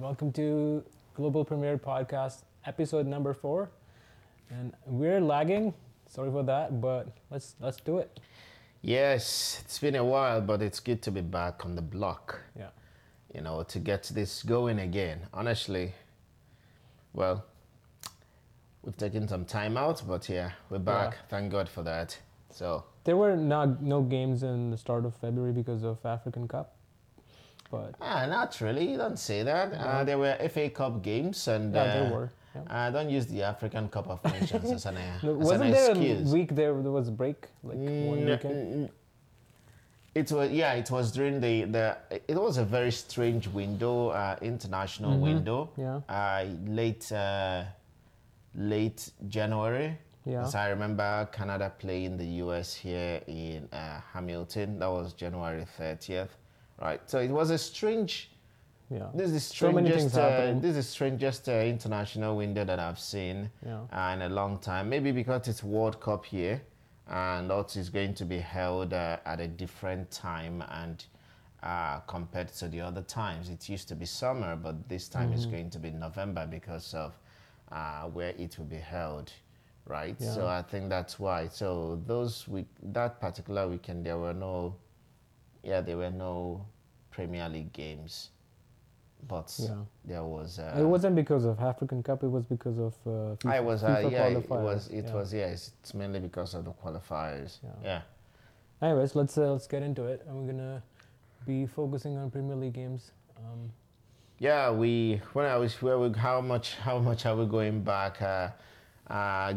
Welcome to Global Premier Podcast, episode number 4. And we're lagging, sorry for that, but let's do it. Yes, it's been a while, but it's good to be back on the block. Yeah. You know, to get this going again. Honestly, well, we've taken some time out, but yeah, we're back. Yeah. Thank God for that. So there were no games in the start of February because of African Cup. But not really. Don't say that. Yeah. There were FA Cup games, and there were. Yeah. Don't use the African Cup of Nations as an excuse. Wasn't there a week there was a break, like one weekend? It was during the it was a very strange window, international window. Yeah. Late January. Yeah. As I remember, Canada playing the US here in Hamilton. That was January 30th. Right, so it was a strange. Yeah. This is the strangest international window that I've seen in a long time. Maybe because it's World Cup year, and lots is going to be held at a different time and compared to the other times. It used to be summer, but this time it's going to be November because of where it will be held. Right, yeah. So I think that's why. So that particular weekend there were no Premier League games, but there was. It wasn't because of African Cup. It was because of FIFA, FIFA qualifiers. It was. Yes, it's mainly because of the qualifiers. Yeah. Anyways, let's get into it, and we're gonna be focusing on Premier League games. How much are we going back?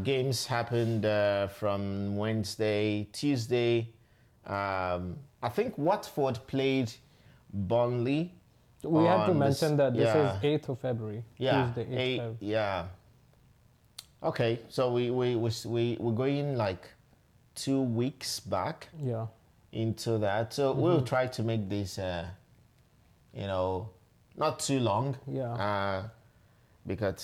Games happened from Wednesday, Tuesday. I think Watford played Burnley. We have to mention that this is 8th of February. Yeah, Tuesday, 8th February. Yeah. Okay, so we're going like 2 weeks back. Yeah. Into that, so we'll try to make this, not too long. Yeah. Because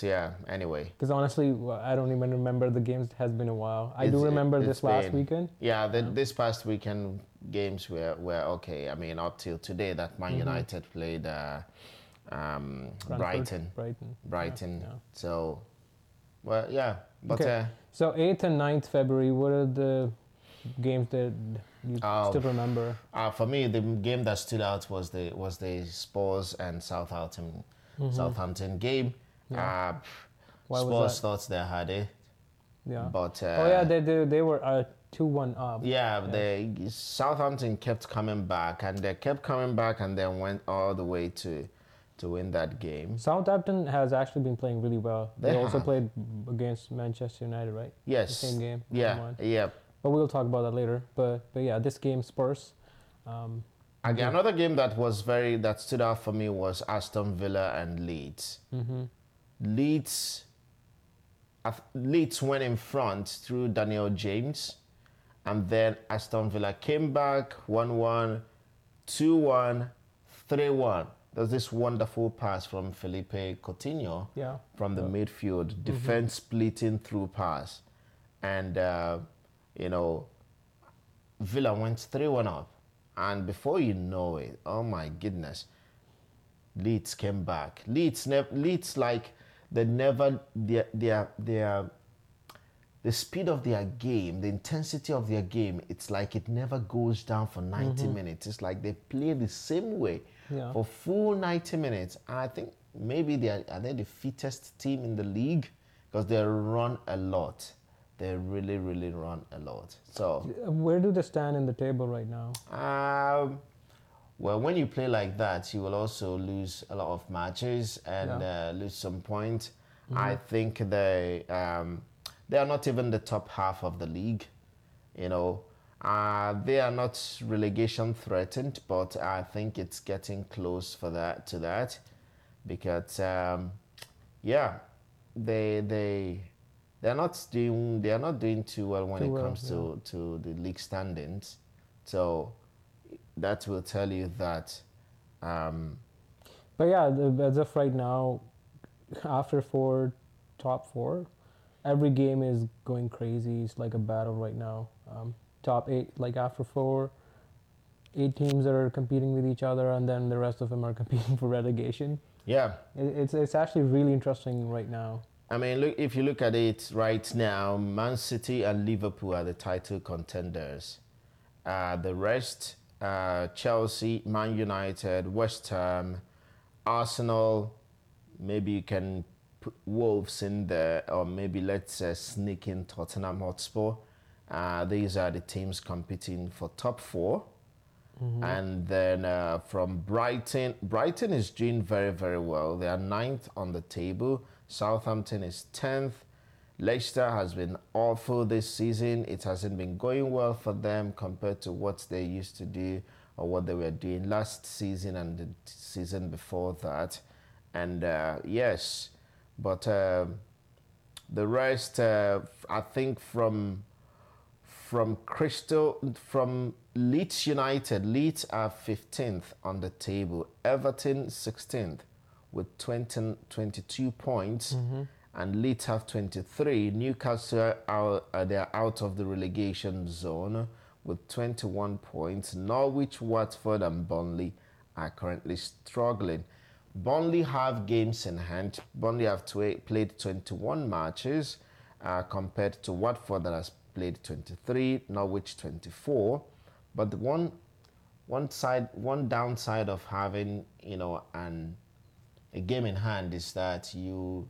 honestly, I don't even remember the games. It has been a while. I do remember this past weekend. Yeah, this past weekend games were okay. I mean, up till today that Man United played Brighton. Yeah. So, but okay. So 8th and 9th February, what are the games that you still remember? For me, the game that stood out was the Spurs and Southampton game. Yeah. Spurs thought they had it. Yeah. But they were 2-1 up. Yeah, Southampton kept coming back, and they kept coming back, and then went all the way to win that game. Southampton has actually been playing really well. They also played against Manchester United, right? Yes. The same game. Yeah. Yeah. But we'll talk about that later. But yeah, this game Spurs. Another game that was that stood out for me was Aston Villa and Leeds. Mm-hmm. Leeds went in front through Daniel James, and then Aston Villa came back 1-1, 2-1, 3-1. There's this wonderful pass from Felipe Coutinho from the midfield, defense splitting through pass, and Villa went 3-1 up, and before you know it, oh my goodness, Leeds came back. Leeds like. The speed of their game, the intensity of their game, it's like it never goes down for 90 minutes. It's like they play the same way for full 90 minutes. And I think maybe are they the fittest team in the league because they run a lot. They really, really run a lot. So where do they stand in the table right now? Well, when you play like that, you will also lose a lot of matches and lose some points. Mm-hmm. I think they are not even the top half of the league. They are not relegation threatened, but I think it's getting close to that, because they are not doing too well when it comes to the league standings. So. That will tell you that. But as of right now, after top four, every game is going crazy. It's like a battle right now. Top eight, like after four, 8 teams that are competing with each other, and then the rest of them are competing for relegation. Yeah. It's actually really interesting right now. I mean, look, if you look at it right now, Man City and Liverpool are the title contenders. The rest, Chelsea, Man United, West Ham, Arsenal, maybe you can put Wolves in there, or maybe let's sneak in Tottenham Hotspur. These are the teams competing for top four. Mm-hmm. And then from Brighton is doing very, very well. They are 9th on the table. Southampton is 10th. Leicester has been awful this season. It hasn't been going well for them compared to what they used to do or what they were doing last season and the season before that. And yes, but the rest, I think from Leeds United, Leeds are 15th on the table. Everton 16th with 22 points, mm-hmm. and Leeds have 23. Newcastle they're out of the relegation zone with 21 points. Norwich, Watford, and Burnley are currently struggling. Burnley have games in hand. Burnley have played 21 matches compared to Watford that has played 23, Norwich 24. But the one downside of having a game in hand is that you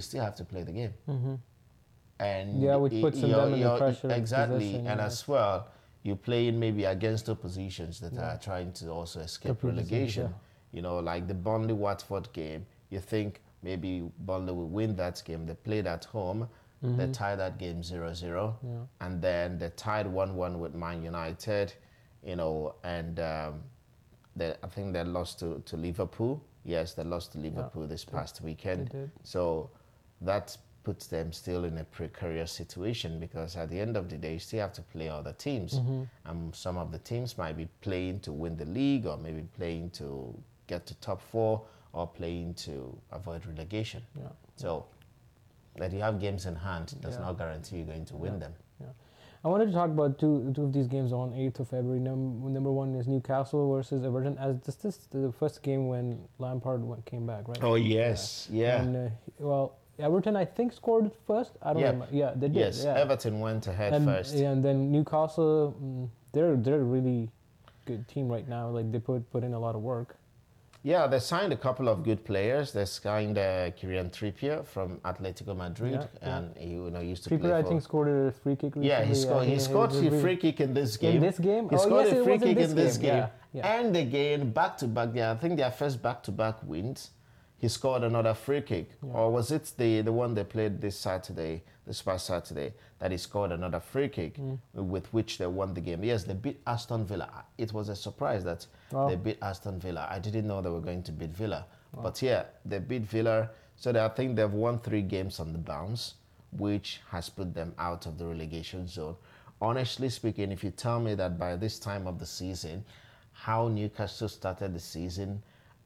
still have to play the game, mm-hmm. and yeah, which puts them under pressure. Exactly, and as well, you're playing maybe against oppositions that are trying to also escape relegation. Yeah. Like the Burnley Watford game, you think maybe Burnley will win that game. They played at home. Mm-hmm. They tied that game 0-0, and then they tied 1-1 with Man United, and I think they lost to Liverpool. Yes, they lost to Liverpool this past weekend. So that puts them still in a precarious situation because at the end of the day, you still have to play other teams. Mm-hmm. And some of the teams might be playing to win the league or maybe playing to get to top four or playing to avoid relegation. Yeah. So that you have games in hand does not guarantee you're going to win them. Yeah. I wanted to talk about two of these games on 8th of February. Number one is Newcastle versus Everton. As this is the first game when Lampard came back, right? Oh, yes. Yeah. And, Everton, I think, scored first. I don't remember. Yeah, they did. Yes, Everton went ahead first. Yeah, and then Newcastle, they're a really good team right now. Like, they put in a lot of work. Yeah, they signed a couple of good players. They signed Kieran Trippier from Atletico Madrid, and he used to play. Trippier, I think, scored a free kick. Recently. Yeah, he scored a free kick in this game. In this game, he scored a free kick in this game. Yeah. And again, back to back. Yeah, I think their first back to back wins. He scored another free kick, or was it the one they played this past Saturday, that he scored another free kick with which they won the game? Yes, they beat Aston Villa. It was a surprise that they beat Aston Villa. I didn't know they were going to beat Villa, but they beat Villa. So I think they've won 3 games on the bounce, which has put them out of the relegation zone. Honestly speaking, if you tell me that by this time of the season, how Newcastle started the season,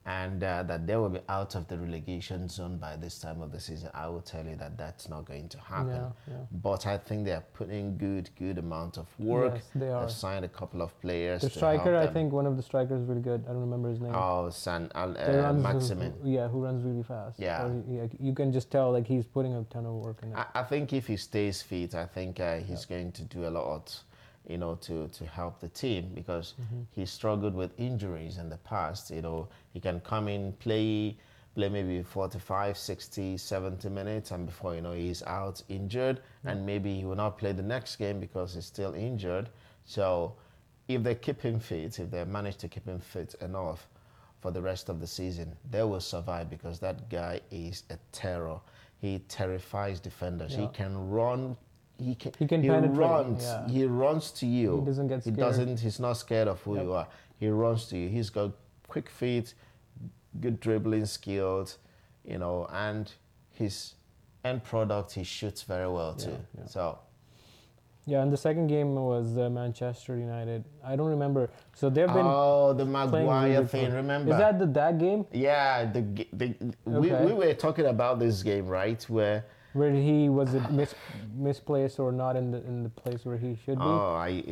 and that they will be out of the relegation zone by this time of the season, I will tell you that that's not going to happen. Yeah. But I think they are putting good amount of work. Yes, they are. They've signed a couple of players. The striker, I think one of the strikers is really good. I don't remember his name. Oh, Maximin. Who runs really fast. Yeah. You can just tell he's putting a ton of work in it. I think if he stays fit, I think he's going to do a lot to help the team because he struggled with injuries in the past. He can come in, play maybe 45, 60, 70 minutes, and before he's out injured, and maybe he will not play the next game because he's still injured. So if they keep him fit, if they manage to keep him fit enough for the rest of the season, they will survive because that guy is a terror. He terrifies defenders. Yeah. He can run. He runs. Yeah. He runs to you. He doesn't get scared. He's not scared of who you are. He runs to you. He's got quick feet, good dribbling skills, and his end product, he shoots very well too. Yeah. So. Yeah, and the second game was Manchester United. I don't remember. So they've been the Maguire thing. Remember? Is that that game? Yeah, we were talking about this game, right? Where he was misplaced or not in the place where he should be. Oh,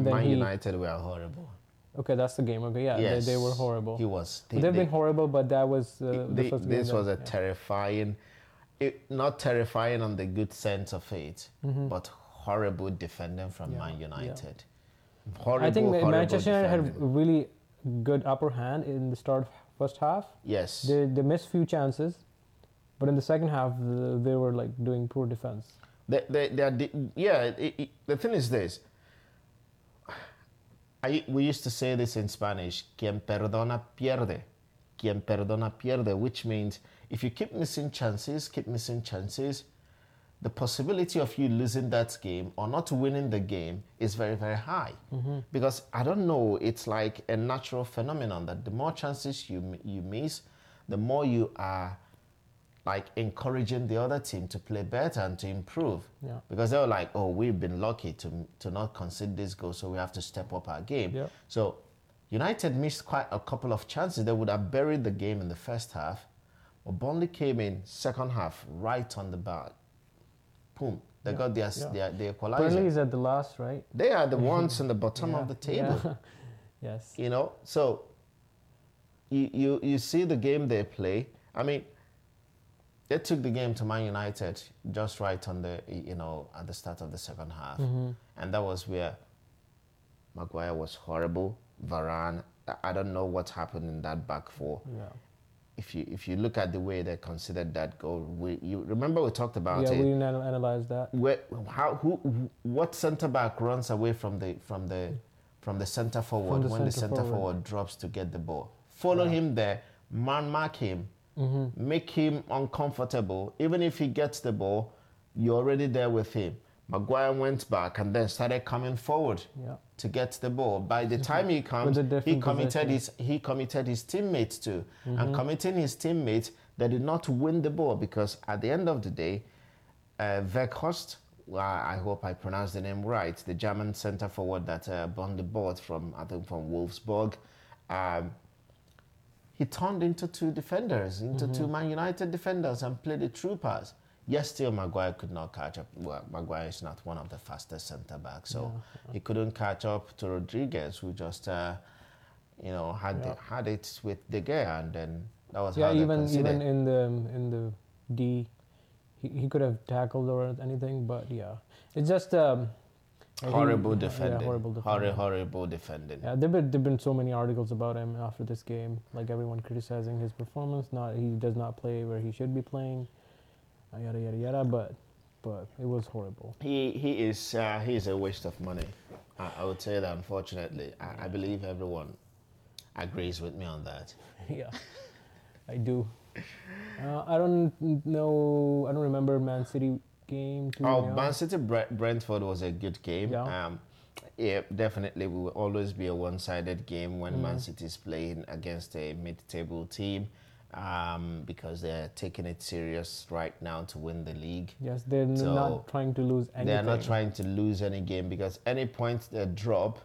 Man United were horrible. Okay, that's the game. Okay, yeah, yes. they were horrible. He was. They've been horrible, but that was the first game. This was a terrifying, not terrifying on the good sense of it, mm-hmm. but horrible defending from Man United. Yeah. Horrible, I think Manchester United had a really good upper hand in the start of first half. Yes. They missed few chances, but in the second half, they were like doing poor defense. The thing is this. We used to say this in Spanish, quien perdona pierde, which means if you keep missing chances, the possibility of you losing that game or not winning the game is very, very high. Mm-hmm. Because I don't know, it's like a natural phenomenon that the more chances you miss, the more you are like encouraging the other team to play better and to improve. Yeah. Because they were like, oh, we've been lucky to not concede this goal, so we have to step up our game. Yeah. So United missed quite a couple of chances. They would have buried the game in the first half. But Burnley came in second half, right on the bar. Boom. They got their equalizer. Burnley is at the last, right? They are the ones in the bottom of the table. Yeah. Yes. You know, so you see the game they play. I mean, they took the game to Man United just right on the, at the start of the second half. Mm-hmm. And that was where Maguire was horrible. Varane, I don't know what happened in that back four. Yeah. If you look at the way they considered that goal, we talked about it. Yeah, we didn't analyze that. What centre back runs away from the centre forward when the centre forward drops to get the ball? Follow him there, mark him. Mm-hmm. Make him uncomfortable. Even if he gets the ball, you're already there with him. Maguire went back and then started coming forward to get the ball. By the time he comes, he committed his teammates to. Mm-hmm. And committing his teammates, they did not win the ball because at the end of the day, Weghorst, I hope I pronounced the name right, the German centre forward that Burnley bought from Wolfsburg. He turned into two defenders, two Man United defenders and played the true pass. Yes, still Maguire could not catch up. Well, Maguire is not one of the fastest centre-backs, so he couldn't catch up to Rodriguez, who just, had it with De Gea, and then that was how they conceded. Even in the D, he could have tackled or anything, but it's just... Horrible defending. Yeah, there've been so many articles about him after this game, like everyone criticizing his performance. He does not play where he should be playing. Yada yada yada. But it was horrible. He is a waste of money. I would say that, unfortunately. I believe everyone agrees with me on that. Yeah, I do. I don't remember Man City. Game Man City Brentford was a good game. Yeah. Definitely will always be a one-sided game when Man City is playing against a mid-table team because they're taking it serious right now to win the league. Yes, they're not trying to lose anything. They're not trying to lose any game because any point they drop,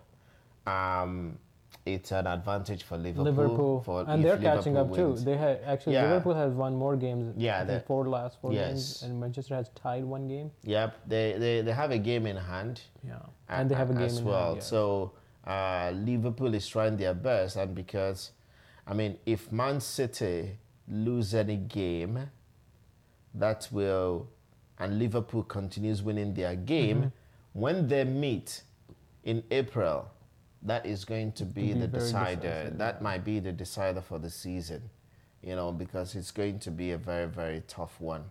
it's an advantage for Liverpool. And they're catching up too. They Liverpool has won more games than four games, and Manchester has tied one game. Yep, they have a game in hand. Yeah, and they have a game as well. Yeah. So Liverpool is trying their best, and because, I mean, if Man City lose any game, and Liverpool continues winning their game, when they meet in April. That is going to be the decider. That might be the decider for the season, because it's going to be a very, very tough one.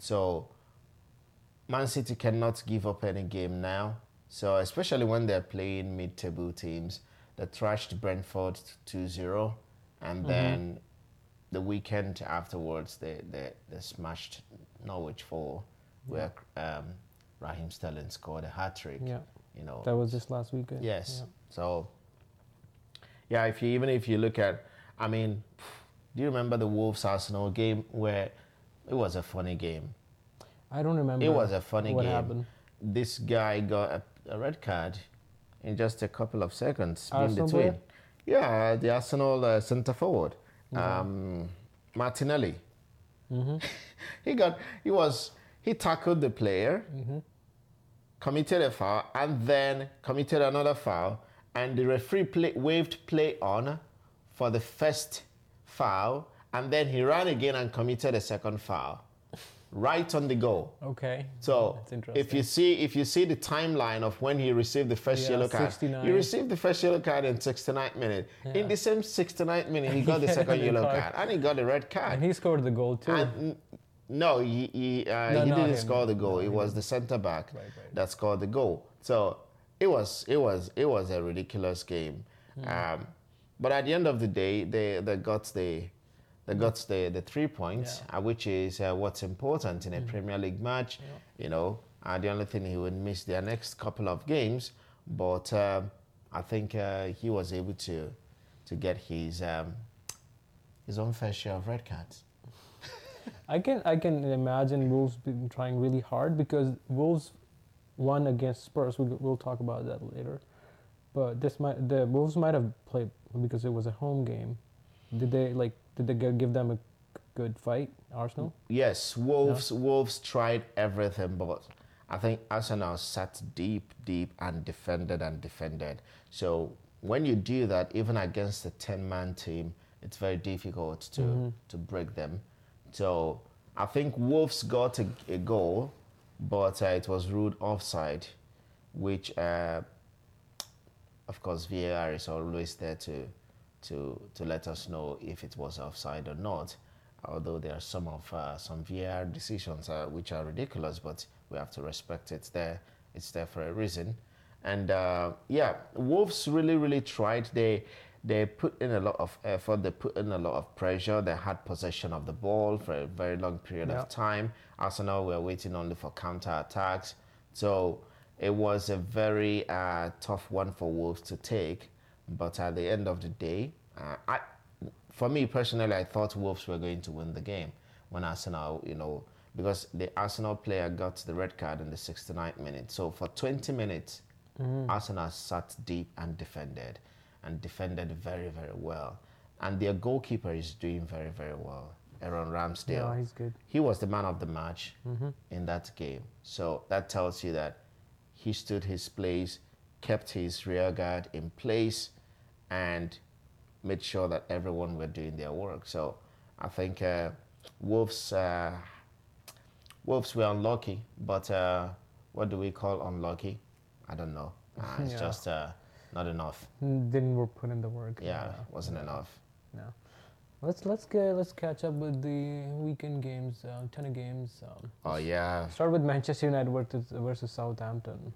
So Man City cannot give up any game now. So especially when they're playing mid-table teams, they thrashed Brentford 2-0. And then the weekend afterwards, they smashed Norwich 4, where Raheem Sterling scored a hat-trick. Yeah. That was just last weekend. Yes. Yeah. So, if you look at, I mean, do you remember the Wolves-Arsenal game where it was a funny game? I don't remember. It was a funny game. What happened? This guy got a red card in just a couple of seconds in between. Player? Yeah, the Arsenal centre forward, Martinelli. Mm-hmm. He tackled the player, committed a foul, and then committed another foul. and the referee waved play on for the first foul, and then he ran again and committed a second foul right on the goal. Okay. So if you see the timeline of when he received the first yellow card, 69. He received the first yellow card in 69th minute. Yeah. In the same 69th minute, he got the second yellow card and he got the red card. And he scored the goal too. And, no, he didn't score the goal. No, it was the centre back that scored the goal. So it was a ridiculous game. Yeah. But at the end of the day, they got the 3 points, which is what's important in a Premier League match. Yeah. You know, the only thing he would miss their next couple of games. But I think he was able to get his own fair share of red cards. I can imagine Wolves been trying really hard, because Wolves won against Spurs. We'll talk about that later. But the Wolves might have played, because it was a home game. Did they give them a good fight, Arsenal? Yes, Wolves tried everything, but I think Arsenal sat deep and defended. So when you do that, even against a 10-man team, it's very difficult to break them. So I think Wolves got a goal, but it was ruled offside, which, of course, VAR is always there to let us know if it was offside or not. Although there are some VAR decisions which are ridiculous, but we have to respect it. There, it's there for a reason. And Wolves really tried. They put in a lot of effort. They put in a lot of pressure. They had possession of the ball for a very long period of time. Arsenal were waiting only for counter-attacks. So it was a very tough one for Wolves to take. But at the end of the day, for me personally, I thought Wolves were going to win the game when Arsenal, you know, because the Arsenal player got the red card in the 69th minute. So for 20 minutes, Arsenal sat deep and defended. And defended very, very well. And their goalkeeper is doing very, very well. Aaron Ramsdale. Yeah, he's good. He was the man of the match in that game. So that tells you that he stood his place, kept his rear guard in place, and made sure that everyone were doing their work. So I think Wolves were unlucky, but what do we call unlucky? I don't know. It's just... not enough. Didn't put in the work. Yeah, wasn't enough. No. Let's catch up with the weekend games. Ton of games. Start with Manchester United versus Southampton.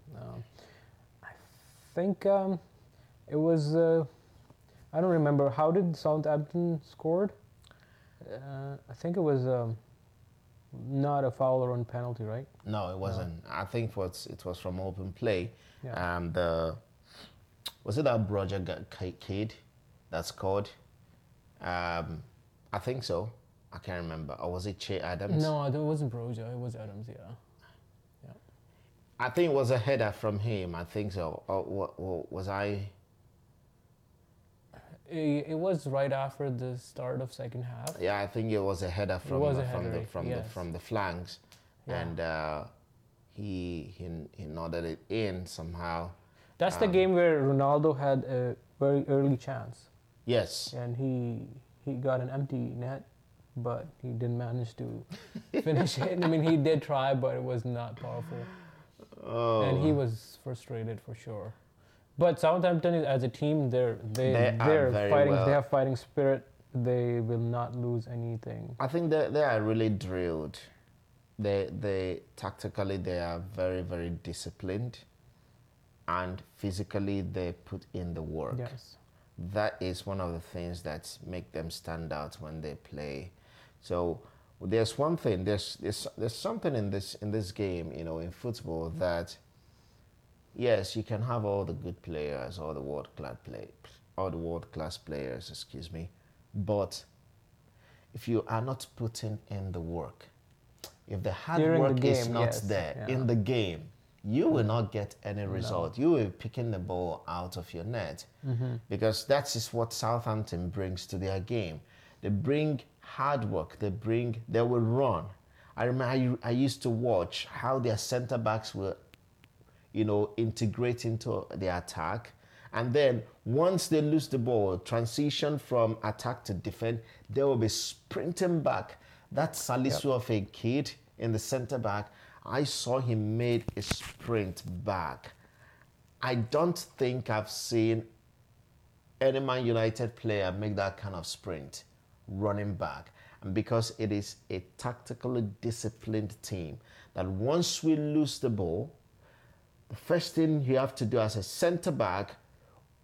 I think it was. I don't remember. How did Southampton scored? I think it was not a foul or on penalty, right? No, it wasn't. I think it was from open play. Yeah. And the. Was it that Broja kid that scored? I think so. I can't remember. Or was it Che Adams? No, it wasn't Broja. It was Adams, yeah. I think it was a header from him. I think so. Or was I... It was right after the start of second half. Yeah, I think it was a header from the flanks. Yeah. And he nodded it in somehow. That's the game where Ronaldo had a very early chance. Yes. And he got an empty net, but he didn't manage to finish it. I mean, he did try, but it was not powerful. Oh. And he was frustrated for sure. But Southampton, as a team, they're fighting. Well. They have fighting spirit. They will not lose anything. I think they are really drilled. They tactically they are very, very disciplined. And physically, they put in the work. Yes. That is one of the things that make them stand out when they play. So there's one thing. There's something in this game, you know, in football that. Yes, you can have all the good players, all the world class players. Excuse me, but if you are not putting in the work, if the hard work is not there in the game. You will not get any result. No. You will be picking the ball out of your net because that is what Southampton brings to their game. They bring hard work. They will run. I remember I used to watch how their centre backs were, you know, integrate into the attack, And then once they lose the ball, transition from attack to defend, they will be sprinting back. That Salisu of a kid in the centre back, I saw him made a sprint back. I don't think I've seen any Man United player make that kind of sprint running back. And because it is a tactically disciplined team, that once we lose the ball, the first thing you have to do as a centre-back,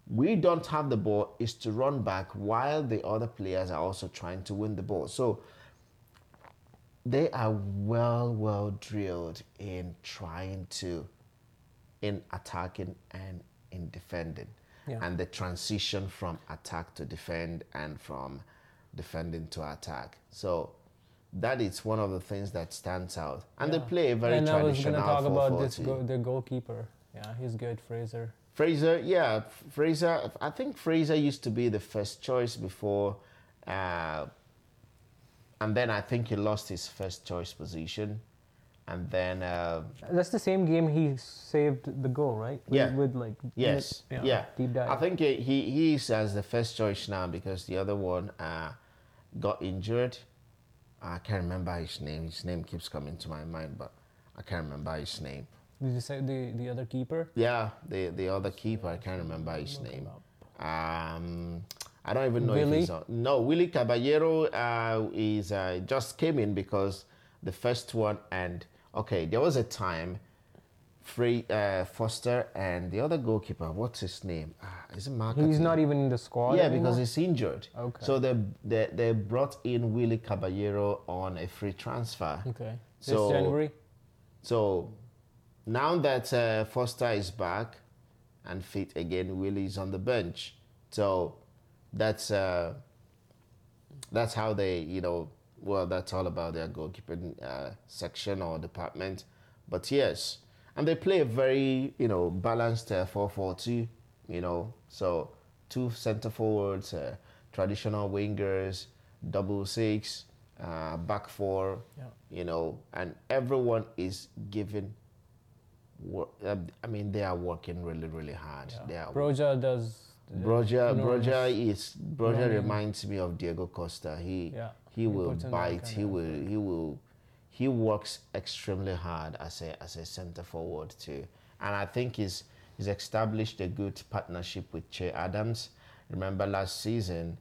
we don't have the ball, is to run back while the other players are also trying to win the ball. So they are well drilled in trying to, in attacking and in defending. Yeah. And the transition from attack to defend and from defending to attack. So that is one of the things that stands out. And they play a very traditional 4-4-2. And I was going to talk about this the goalkeeper. Yeah, he's good, Fraser. Fraser. I think Fraser used to be the first choice before. And then I think he lost his first choice position. And then... that's the same game he saved the goal, right? Yeah. With like... Yes. Yeah. Deep dive. I think he is as the first choice now because the other one got injured. I can't remember his name. His name keeps coming to my mind, but I can't remember his name. Did you say the other keeper? Yeah, the other keeper. I can't remember his name. I don't even know if he's on. No, Willie Caballero is just came in because the first one and... Okay, there was a time Foster and the other goalkeeper, what's his name? Is it Mark? He's not even in the squad anymore? Because he's injured. Okay. So they brought in Willie Caballero on a free transfer. Okay. So, this January? So now that Foster is back and fit again, Willie's on the bench. So that's how they, that's all about their goalkeeping section or department. But yes... And they play a very, balanced 4-4-2, So two centre forwards, traditional wingers, double six, back four, and everyone is given work. They are working really hard. Yeah. They are Broja reminds me of Diego Costa. He will bite. He works extremely hard as a centre forward too, and I think he's established a good partnership with Che Adams. Remember last season,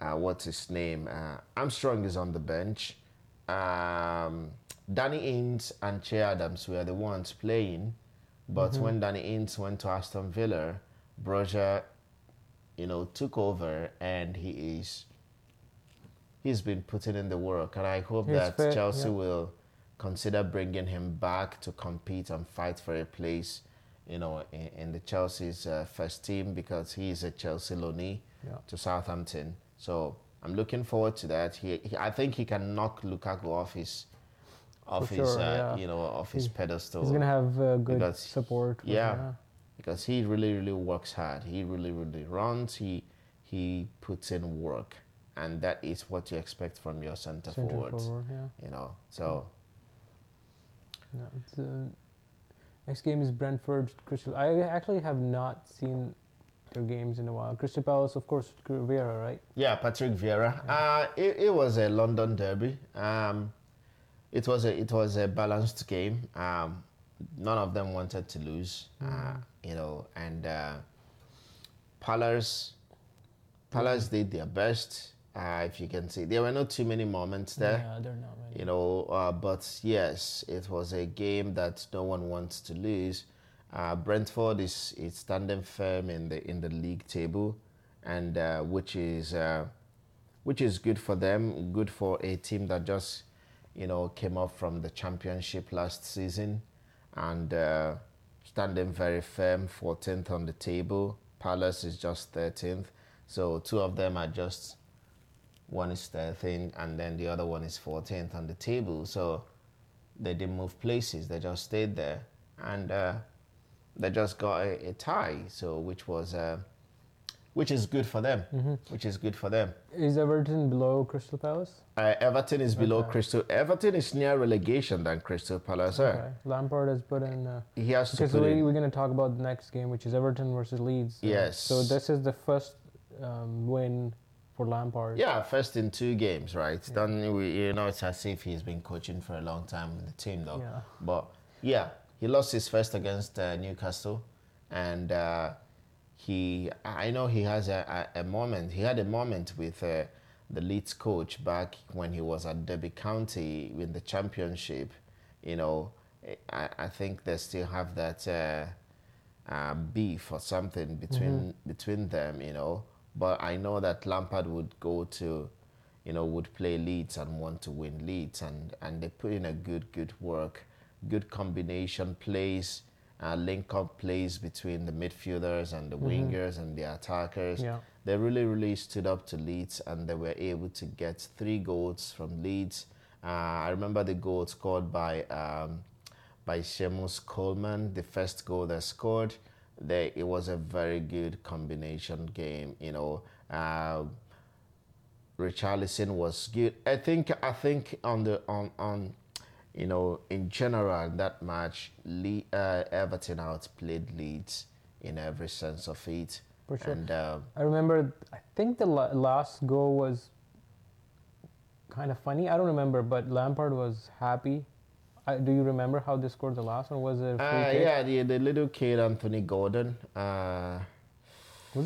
what's his name? Armstrong is on the bench. Danny Ings and Che Adams were the ones playing, but when Danny Ings went to Aston Villa, Broja, took over, and he is. He's been putting in the work, and I hope that Chelsea will consider bringing him back to compete and fight for a place, in the Chelsea's first team because he is a Chelsea loanee to Southampton. So I'm looking forward to that. I think he can knock Lukaku off his, off his pedestal. He's gonna have good support. Because he really works hard. He really runs. He puts in work. And that is what you expect from your centre forward. So. No, next game is Brentford Crystal. I actually have not seen their games in a while. Crystal Palace, of course, Vieira, right? Yeah, Patrick Vieira. Yeah. It was a London derby. It was a balanced game. None of them wanted to lose. And Palace did their best. If you can see, there were not too many moments there. Yeah, there are not many. But yes, it was a game that no one wants to lose. Brentford is standing firm in the league table, and which is good for them. Good for a team that just came up from the championship last season, and standing very firm, 14th on the table. Palace is just 13th, so two of them are just. One is 13th, and then the other one is 14th on the table. So they didn't move places. They just stayed there. And they just got a tie, so which was which is good for them. Mm-hmm. Which is good for them. Is Everton below Crystal Palace? Everton is below Crystal. Everton is near relegation than Crystal Palace. Okay. Lampard has put in. He has to. Because we're going to talk about the next game, which is Everton versus Leeds. Yes. So this is the first win for Lampard. Yeah, first in two games, right? Yeah. Then it's as if he's been coaching for a long time with the team, though. Yeah. But yeah, he lost his first against Newcastle, and I know he has a moment. He had a moment with the Leeds coach back when he was at Derby County in the Championship. You know, I think they still have that beef or something between them. You know, but I know that Lampard would go to, would play Leeds and want to win Leeds, and they put in a good work, good combination plays. Link-up plays between the midfielders and the wingers and the attackers. Yeah. They really stood up to Leeds, and they were able to get 3 goals from Leeds. I remember the goal scored by Seamus Coleman, the first goal they scored. It was a very good combination game. Richarlison was good. I think on. In general, that match, Everton outplayed Leeds in every sense of it. For sure. And, I remember, I think the last goal was kind of funny. I don't remember, but Lampard was happy. Do you remember how they scored the last one? Was it a free kick? Yeah, the little kid, Anthony Gordon. Was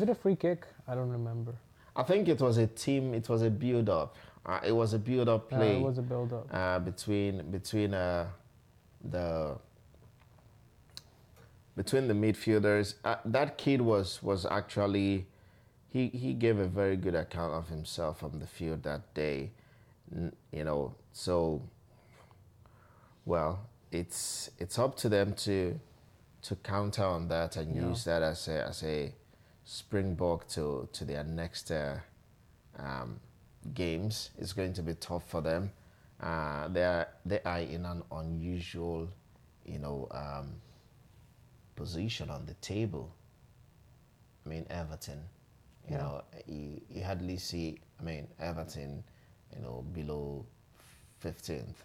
it a free kick? I don't remember. I think it was a team, it was a build-up. It was a build-up play. It was a build-up between the midfielders. That kid was actually he gave a very good account of himself on the field that day. So well, it's up to them to counter on that and use that as a springboard to their next. Games. It's going to be tough for them. They are in an unusual, position on the table. I mean, Everton. You know, you hardly see. I mean, Everton. Below 15th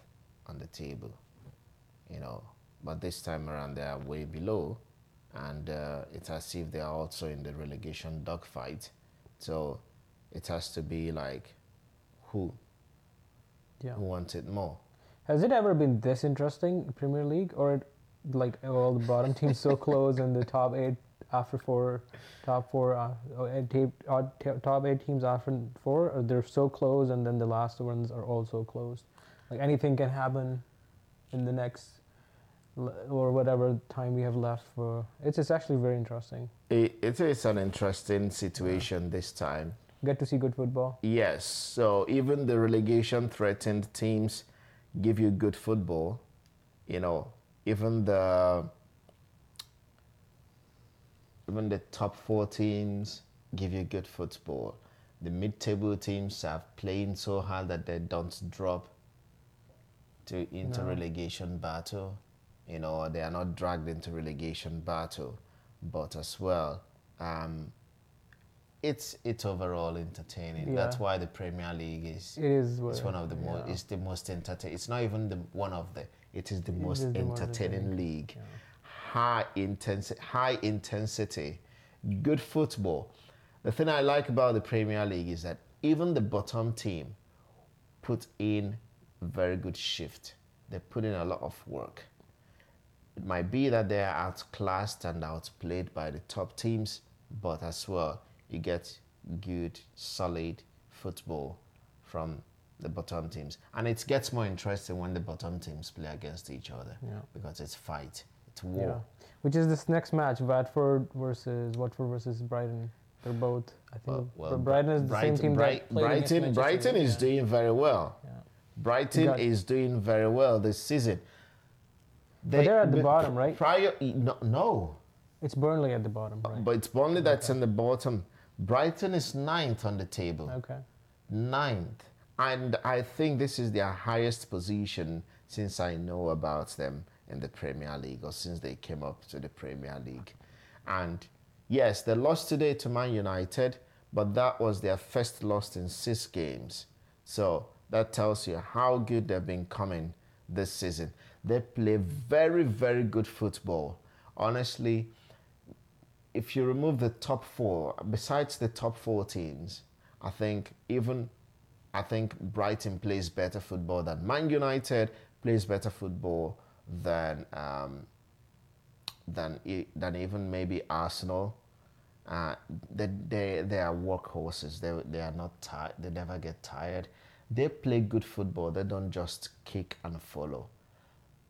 on the table. But this time around they are way below, and it's as if they are also in the relegation dogfight. So it has to be like. Who wants it more? Has it ever been this interesting, Premier League, or all the bottom teams so close and the top 8 after 4, top 8 teams after 4, or they're so close and then the last ones are also close? Like anything can happen in the next or whatever time we have left for. It's actually very interesting. It is an interesting situation this time. Get to see good football. Yes, so even the relegation-threatened teams give you good football. Even the top 4 teams give you good football. The mid-table teams are playing so hard that they don't drop into relegation battle. They are not dragged into relegation battle, but as well. It's overall entertaining. Yeah. That's why the Premier League is one of the most. Yeah. It's the most entertaining. It's not even the one of the. It is the most entertaining league. Yeah. High intensity, good football. The thing I like about the Premier League is that even the bottom team put in very good shift. They put in a lot of work. It might be that they are outclassed and outplayed by the top teams, but as well. You get good, solid football from the bottom teams. And it gets more interesting when the bottom teams play against each other because it's fight, it's war. Yeah. Which is this next match, Watford versus Brighton. They're both, I think, Brighton is the same team that played against Manchester United. Brighton is doing very well. Yeah. Brighton is doing very well this season. But they're at the bottom, right? No. It's Burnley at the bottom, right? But it's Burnley that's in the bottom. Brighton is 9th on the table. Okay. 9th. And I think this is their highest position since I know about them in the Premier League or since they came up to the Premier League. And Yes, they lost today to Man United, but that was their first loss in 6 games. So that tells you how good they've been coming this season. They play very, very good football. Honestly, if you remove the top 4, besides the top 4 teams, I think Brighton plays better football than Man United, plays better football than even maybe Arsenal. They are workhorses. They are not tired. They never get tired. They play good football. They don't just kick and follow.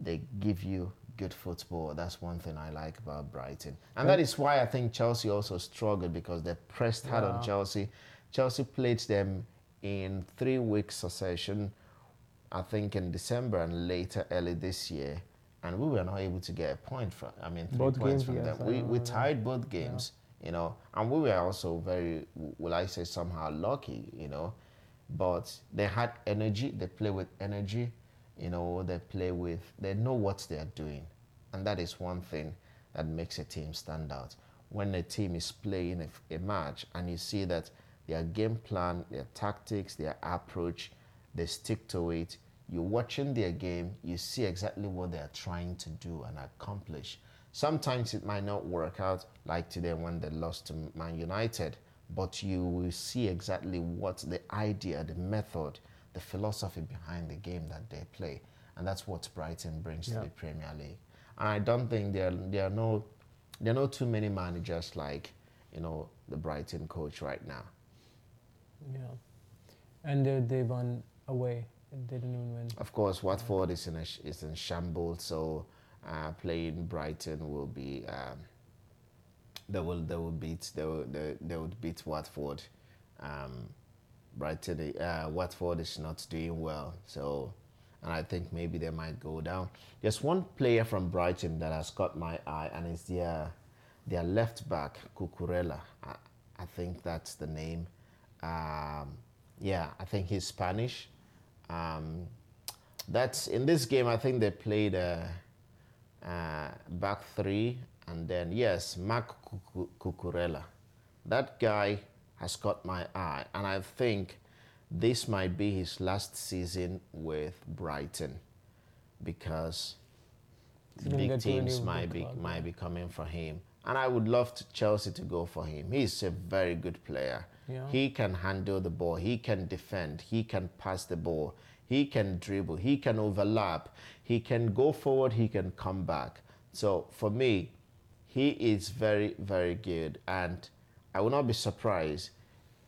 They give you good football. That's one thing I like about Brighton, and that is why I think Chelsea also struggled, because they pressed hard on Chelsea. Chelsea played them in 3-week succession, I think in December and later early this year, and we were not able to get a point from. I mean, 3 points from them. We tied both games. You know, and we were also very, will I say, somehow lucky, you know, but they had energy, they play with energy, you know, they know what they are doing. And that is one thing that makes a team stand out. When a team is playing a match and you see that their game plan, their tactics, their approach, they stick to it, you're watching their game, you see exactly what they are trying to do and accomplish. Sometimes it might not work out, like today when they lost to Man United, but you will see exactly what the idea, the method, the philosophy behind the game that they play. And that's what Brighton brings to the Premier League. And I don't think there are no too many managers like, you know, the Brighton coach right now. Yeah. And they won away. They didn't even win. Of course, Watford is in shambles, so... playing Brighton will be they would beat Watford. Watford is not doing well, so, and I think maybe they might go down. There's one player from Brighton that has caught my eye, and it's their left back Cucurella. I think that's the name. I think he's Spanish. That's in this game. I think they played. Back 3, and then yes, Mark Cucurella. That guy has caught my eye, and I think this might be his last season with Brighton, because big teams might be coming for him, and I would love Chelsea to go for him. He's a very good player. Yeah. He can handle the ball. He can defend. He can pass the ball. He can dribble, he can overlap, he can go forward, he can come back. So for me, he is very, very good. And I will not be surprised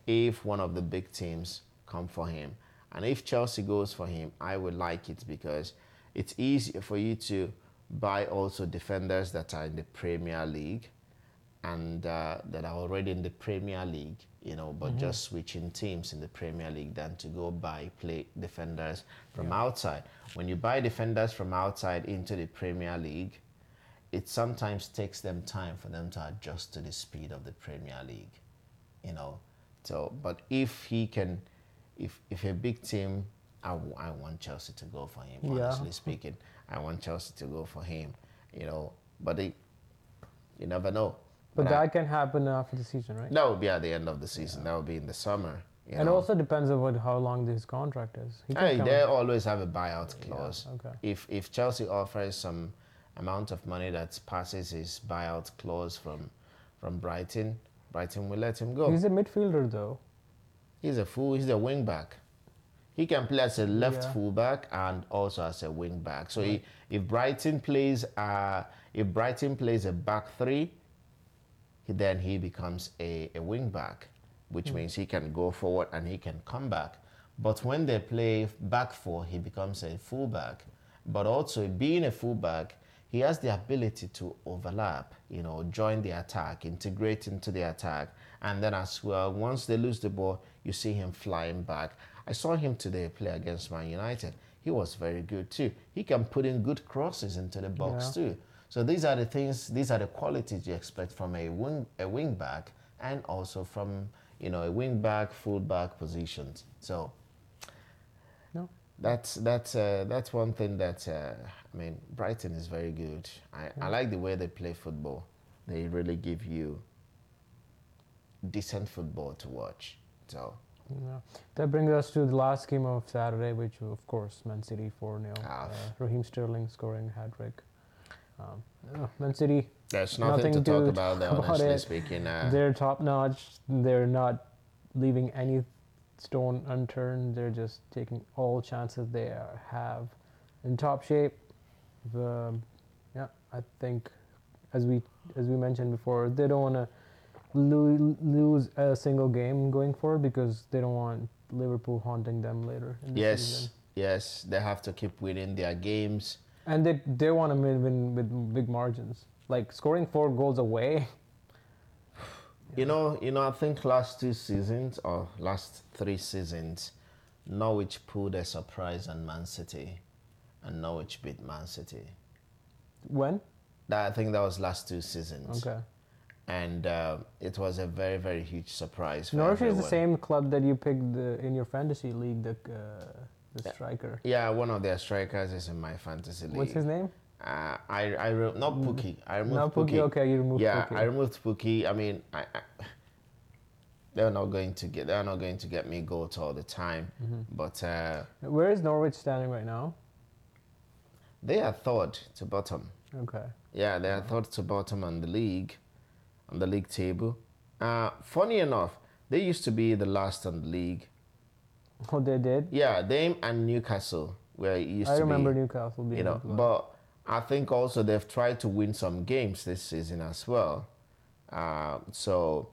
if one of the big teams come for him. And if Chelsea goes for him, I would like it, because it's easier for you to buy also defenders that are in the Premier League and that are already in the Premier League, you know, but just switching teams in the Premier League than to go play defenders from outside. When you buy defenders from outside into the Premier League, it sometimes takes them time for them to adjust to the speed of the Premier League, you know. So, but if he can, if a big team, I want Chelsea to go for him, honestly speaking. I want Chelsea to go for him, you know, but you never know. But that can happen after the season, right? That would be at the end of the season. Yeah. That would be in the summer. You know? Also depends on how long his contract is. They always have a buyout clause. Yeah, okay. If Chelsea offers some amount of money that passes his buyout clause from Brighton, Brighton will let him go. He's a midfielder, though. He's a wing back. He can play as a left fullback and also as a wing back. So if Brighton plays a back 3. Then he becomes a wing back, which means he can go forward and he can come back. But when they play back 4, he becomes a full back. But also, being a full back, he has the ability to overlap, you know, join the attack, integrate into the attack. And then as well, once they lose the ball, you see him flying back. I saw him today play against Man United. He was very good too. He can put in good crosses into the box too. So these are the qualities you expect from a wing back, and also from, you know, a wing back, full back positions. So that's one thing that Brighton is very good. I like the way they play football. They really give you decent football to watch. So yeah. That brings us to the last game of Saturday, which of course Man City 4-0. Raheem Sterling scoring hat-trick. Man City. There's nothing to talk about, honestly speaking. They're top-notch. They're not leaving any stone unturned. They're just taking all chances they have. In top shape. I think, as we mentioned before, they don't want to lose a single game going forward because they don't want Liverpool haunting them later in the season. Yes, they have to keep winning their games. And they want to win with big margins. Like scoring 4 goals away. You know, I think last 3 seasons, Norwich pulled a surprise on Man City, and Norwich beat Man City. When? I think that was last 2 seasons. Okay. And it was a very, very huge surprise for Norwich everyone. Is the same club that you picked in your fantasy league, the striker. Yeah, one of their strikers is in my fantasy league. What's his name? Not Pukki. I removed Pukki. Okay, you removed Pukki. Yeah, I removed Pukki. I mean, they're not going to get me goals all the time. Mm-hmm. But where is Norwich standing right now? They are third to bottom. Okay. Yeah, they are third to bottom on the league. On the league table, funny enough, they used to be the last on the league. Oh, they did. Yeah, them and Newcastle, where it used to be. I remember Newcastle being. But I think also they've tried to win some games this season as well. So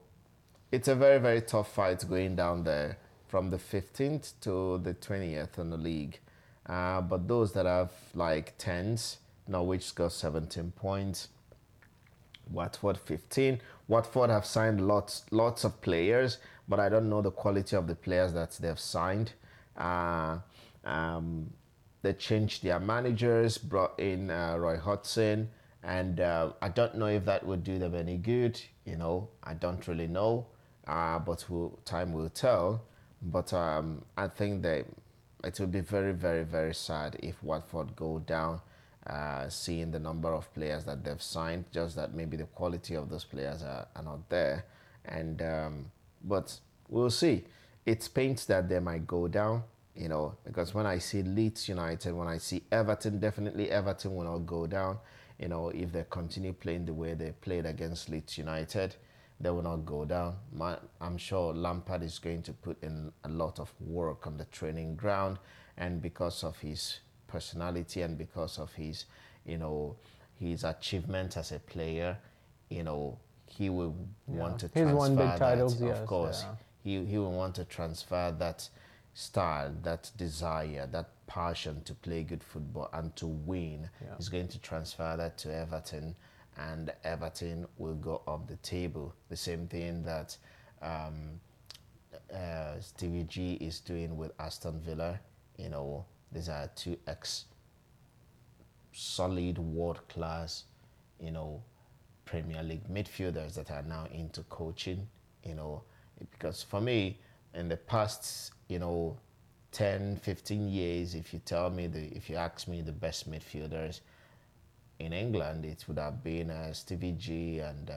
it's a very, very tough fight going down there from the 15th to the 20th on the league. But those that have like 10s, Norwich got 17 points. Watford 15. Watford have signed lots of players, but I don't know the quality of the players that they've signed. They changed their managers, brought in Roy Hodgson, and I don't know if that would do them any good. I don't really know, but time will tell. But I think it will be very, very, very sad if Watford go down. Seeing the number of players that they've signed, just that maybe the quality of those players are not there. And but we'll see. It's pains that they might go down, because when I see Leeds United, when I see Everton, definitely Everton will not go down. If they continue playing the way they played against Leeds United, they will not go down. I'm sure Lampard is going to put in a lot of work on the training ground, and because of his personality and because of his achievements as a player, he will want to transfer. He's won big titles, yes, of course. Yeah. He will want to transfer that style, that desire, that passion to play good football and to win. Yeah. He's going to transfer that to Everton, and Everton will go up the table. The same thing that Stevie G is doing with Aston Villa, These are 2 solid world-class, Premier League midfielders that are now into coaching, Because for me, in the past, 10, 15 years, if you ask me the best midfielders in England, it would have been Stevie G and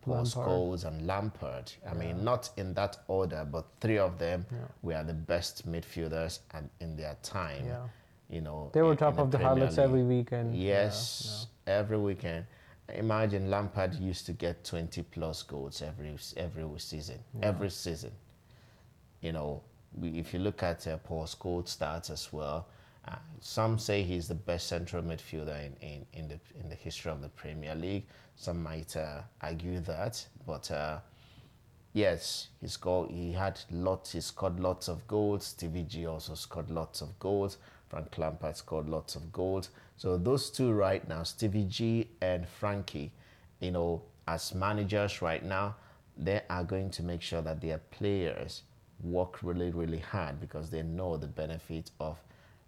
Paul Scholes and Lampard. I mean, not in that order, but 3 of them were the best midfielders in their time. Yeah. They were top of the highlights every weekend. Yes, every weekend. Imagine Lampard used to get 20-plus goals every season. Yeah. Every season. If you look at Paul Scholes' stats as well, some say he's the best central midfielder in the history of the Premier League. Some might argue that, but yes, he scored lots of goals. Stevie G also scored lots of goals. Frank Lampard scored lots of goals. So those 2 right now, Stevie G and Frankie, as managers right now, they are going to make sure that their players work really, really hard because they know the benefit of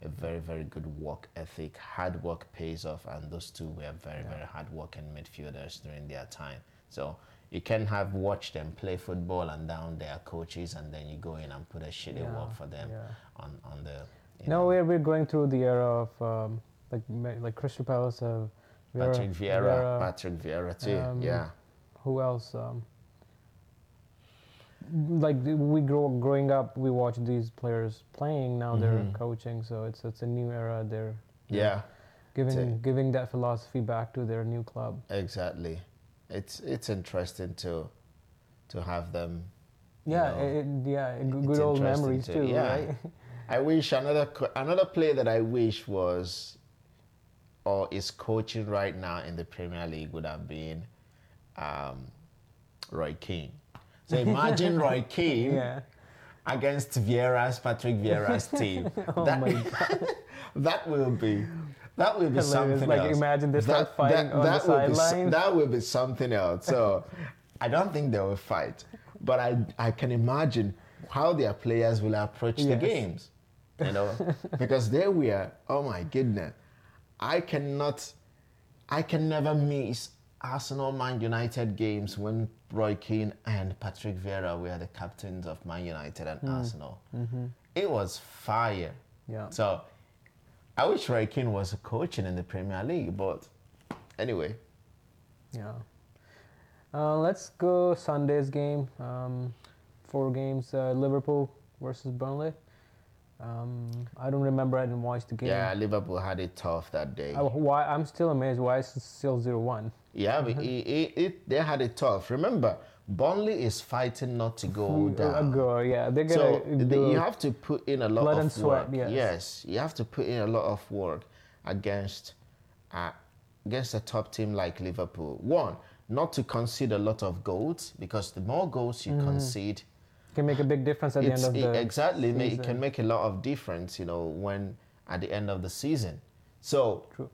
a very, very good work ethic. Hard work pays off, and those 2 were very, very hard-working midfielders during their time. So you can have watched them play football and down their coaches, and then you go in and put a shitty work for them on the. We're going through the era of like Crystal Palace of Patrick Vieira too. Who else? like we growing up, we watched these players playing. Now they're coaching, so it's a new era. They're giving that philosophy back to their new club. Exactly, it's interesting to have them. Good old memories too. Yeah, right? I wish another player that I wish was or is coaching right now in the Premier League would have been Roy Keane. So imagine Roy Keane against Patrick Vieira's team. My God. That will be something else. Like imagine they start fighting on the sideline. That will be something else. So I don't think they will fight, but I can imagine how their players will approach the games, because there we are. Oh my goodness, I can never miss Arsenal Man United games when Roy Keane and Patrick Vieira were the captains of Man United and Arsenal. Mm-hmm. It was fire. Yeah. So I wish Roy Keane was coaching in the Premier League, but anyway. Yeah. Let's go Sunday's game. 4 games, Liverpool versus Burnley. I don't remember. I didn't watch the game. Yeah, Liverpool had it tough that day. I'm still amazed. Why is it still 0-1? Yeah, but they had it tough. Remember, Burnley is fighting not to go down. They're gonna. You have to put in a lot of work. Yes, you have to put in a lot of work against a top team like Liverpool. One, not to concede a lot of goals, because the more goals you concede, can make a big difference at the end of the season. It can make a lot of difference, when at the end of the season. So true.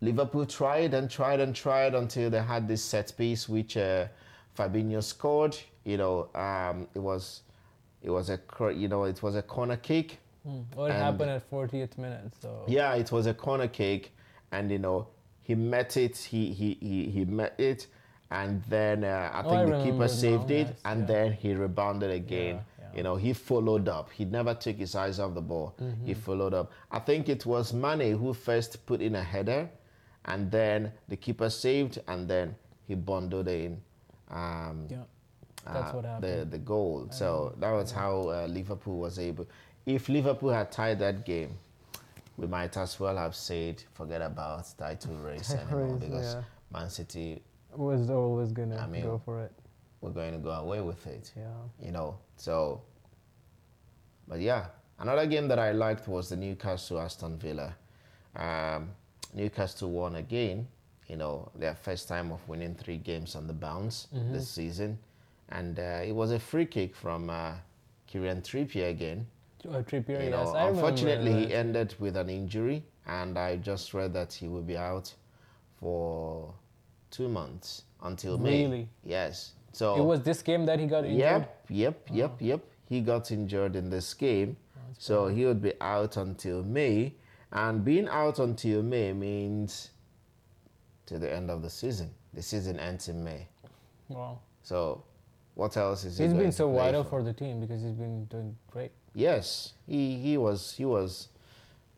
Liverpool tried until they had this set piece which Fabinho scored. It was a corner kick. It happened at 40th minute. So yeah, it was a corner kick, and he met it. He met it. And then I think the keeper saved it, and then he rebounded again. Yeah. He followed up. He never took his eyes off the ball. Mm-hmm. He followed up. I think it was Mane who first put in a header, and then the keeper saved, and then he bundled in that's what happened. The goal. So that was how Liverpool was able. If Liverpool had tied that game, we might as well have said, forget about title race anymore, because Man City was always going to go for it. We're going to go away with it. Yeah. But yeah. Another game that I liked was the Newcastle Aston Villa. Newcastle won again, their first time of winning 3 games on the bounce this season. And it was a free kick from Kieran Trippier again. Trippier, yes. Unfortunately, he ended with an injury, and I just read that he will be out for 2 months until May. Really? Yes. So it was this game that he got injured? Yep. He got injured in this game. So he would be out until May. And being out until May means to the end of the season. The season ends in May. Wow. So what else is he's been so vital for the team, because he's been doing great. Yes. He was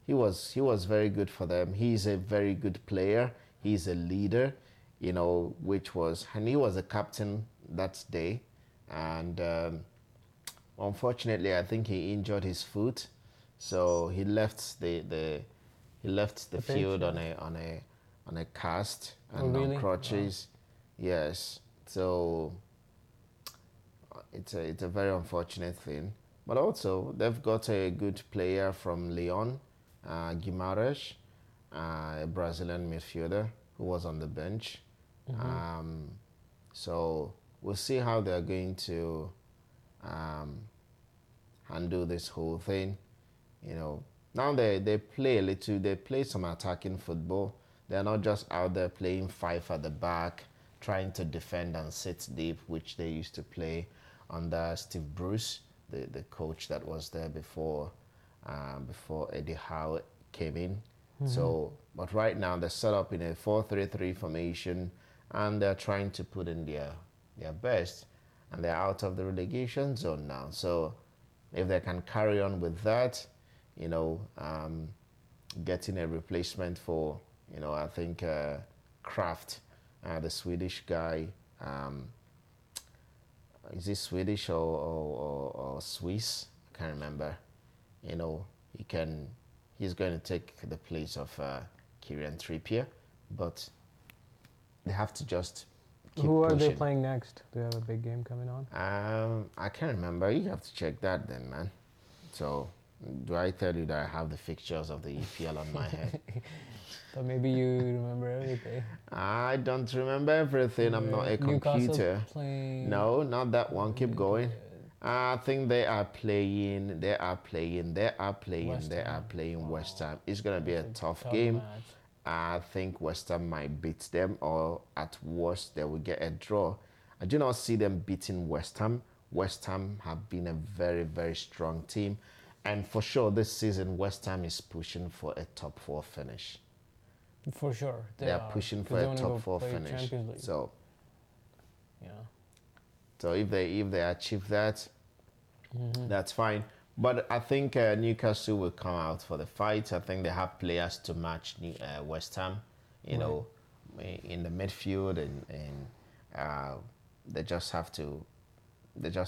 very good for them. He's a very good player. He's a leader. He was the captain that day, and unfortunately, I think he injured his foot, so he left the field on a cast and on crutches. Oh. Yes, so it's a very unfortunate thing. But also, they've got a good player from Lyon, Guimarães, a Brazilian midfielder who was on the bench. So we'll see how they're going to handle this whole thing. Now they play some attacking football. They're not just out there playing 5 at the back, trying to defend and sit deep, which they used to play under Steve Bruce, the coach that was there before Eddie Howe came in. Mm-hmm. So, but right now they're set up in a 4-3-3 formation. And they're trying to put in their best, and they're out of the relegation zone now. So if they can carry on with that, getting a replacement for, I think Kraft, the Swedish guy, is he Swedish or Swiss? I can't remember. You know, he's going to take the place of Kieran Trippier, but they have to just keep pushing. Who are they playing next? Do they have a big game coming on? I can't remember. You have to check that then, man. So, do I tell you that I have the fixtures of the EPL on my head? But maybe you remember everything. I don't remember everything. I'm not a computer. No, not that one. Keep going. I think they are playing West Ham. It's going to be a tough game. Match. I think West Ham might beat them, or at worst, they will get a draw. I do not see them beating West Ham. West Ham have been a very, very strong team. And for sure, this season, West Ham is pushing for a top 4 finish. For sure. They are pushing for a top 4 finish. So, yeah. So if they achieve that, that's fine. But I think Newcastle will come out for the fight. I think they have players to match West Ham, you know, in the midfield, and they just have to, you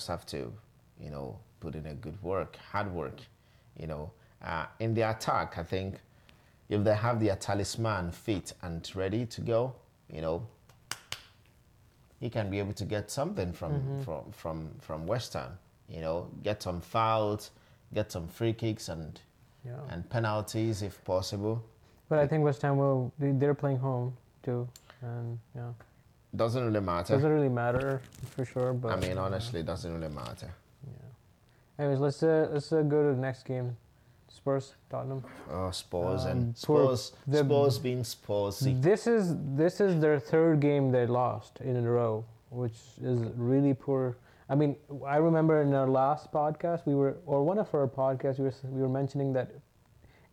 know, put in a good work, hard work, you know. In the attack, I think if they have their talisman fit and ready to go, you know, he can be able to get something from West Ham. You know, get some fouls, get some free kicks and penalties if possible. But I think West Ham they're playing home too, and yeah. Doesn't really matter. Doesn't really matter for sure. But I mean, honestly, it doesn't really matter. Yeah. Anyways, let's go to the next game. Spurs, Tottenham. Oh, Spurs and Spurs. Spurs being Spursy. This is their third game they lost in a row, which is really poor. I mean, I remember in our last podcast, we were mentioning that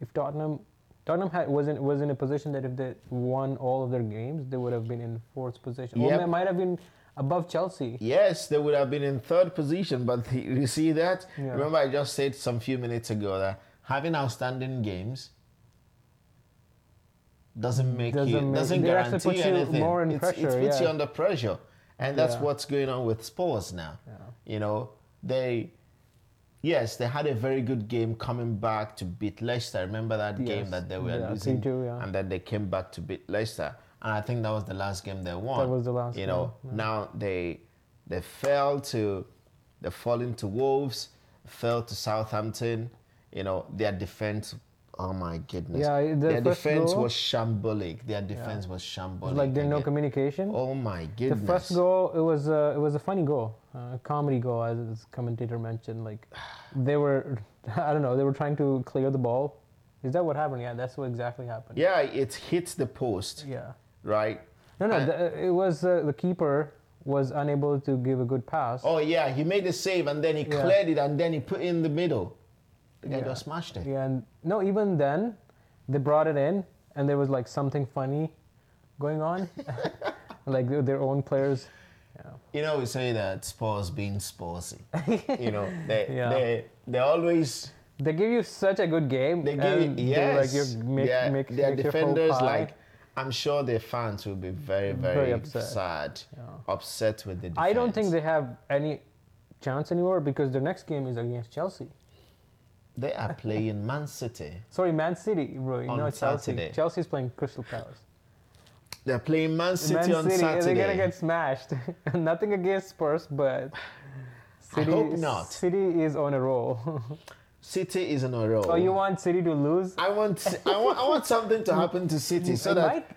if Tottenham was in a position that if they won all of their games, they would have been in 4th position. Yep. Or they might have been above Chelsea. Yes, they would have been in 3rd position, but you see that? Yeah. Remember I just said some few minutes ago that having outstanding games doesn't guarantee anything. You more in pressure, it puts you under pressure. And that's what's going on with Spurs now. Yeah. You know, they had a very good game coming back to beat Leicester. Remember that game that they were losing? And then they came back to beat Leicester. And I think that was the last game they won. That was the last game. You know, now they fell into Wolves, fell to Southampton. You know, their defense, oh my goodness. Yeah, their defense was shambolic. It was like there's no communication. Oh my goodness. The first goal, it was a funny goal, a comedy goal, as the commentator mentioned. Like, they were trying to clear the ball. Is that what happened? Yeah, that's what exactly happened. Yeah, it hits the post. Yeah. Right? No, it was the keeper was unable to give a good pass. Oh yeah, he made a save and then he cleared it and then he put it in the middle. The guy just smashed it. Yeah, and no, even then, they brought it in, and there was like something funny going on, like their own players. Yeah. You know, we say that Spurs being Spursy. You know, they always. They give you such a good game. They give their defenders like. I'm sure their fans will be very, very, very upset. Upset with the defense. I don't think they have any chance anymore because their next game is against Chelsea. They are playing Man City. Sorry, Man City, Roy. No, Chelsea. Chelsea's playing Crystal Palace. They're playing Man City on Saturday. They're going to get smashed. Nothing against Spurs, but City, I hope not. City is on a roll. City is on a roll. Oh, you want City to lose? I want something to happen to City so that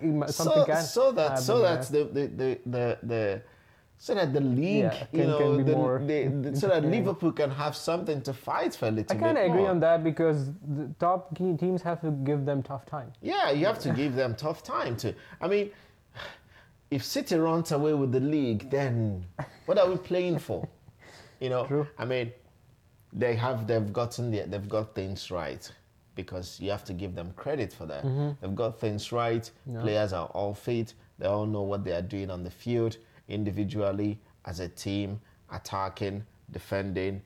the league, so that Liverpool can have something to fight for a little bit more. I kind of agree on that because the top key teams have to give them tough time. Yeah, you have to give them tough time too. I mean, if City runs away with the league, then what are we playing for? You know, true. I mean, they've got things right because you have to give them credit for that. Mm-hmm. They've got things right. Yeah. Players are all fit. They all know what they are doing on the field. Individually, as a team, attacking, defending,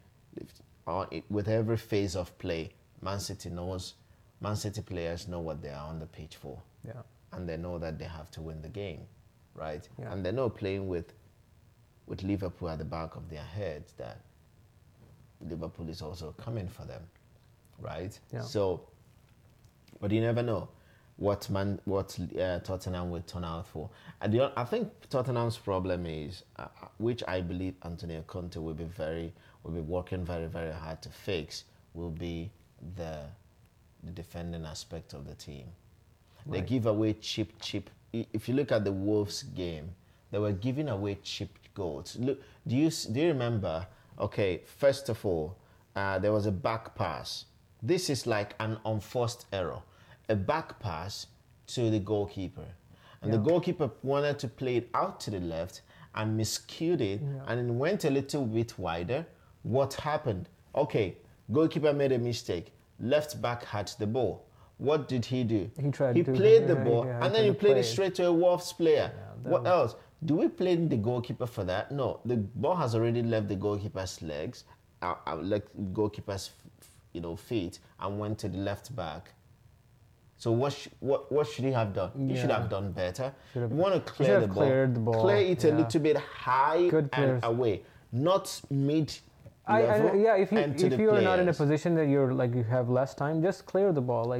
with every phase of play, Man City players know what they are on the pitch for. Yeah. And they know that they have to win the game, right? Yeah. And they know playing with with Liverpool at the back of their heads that Liverpool is also coming for them, right? Yeah. So, but you never know what Tottenham will turn out for. And I think Tottenham's problem is, which I believe Antonio Conte will be working very, very hard to fix, will be the defending aspect of the team. Right. They give away cheap. If you look at the Wolves game, they were giving away cheap goals. Look, do you remember? Okay, first of all, there was a back pass. This is like an unforced error. A back pass to the goalkeeper. And the goalkeeper wanted to play it out to the left and miscued it, and it went a little bit wider. What happened? Okay, goalkeeper made a mistake. Left back had the ball. What did he do? He played the ball and then he played it straight to a Wolves player. Yeah, what else? Do we play the goalkeeper for that? No, the ball has already left the goalkeeper's legs, goalkeeper's feet, and went to the left back. So what should he have done? He should have done better. You want to clear the ball. Clear it a little bit high and away, not mid. If you're not in a position that you're like you have less time, just clear the ball,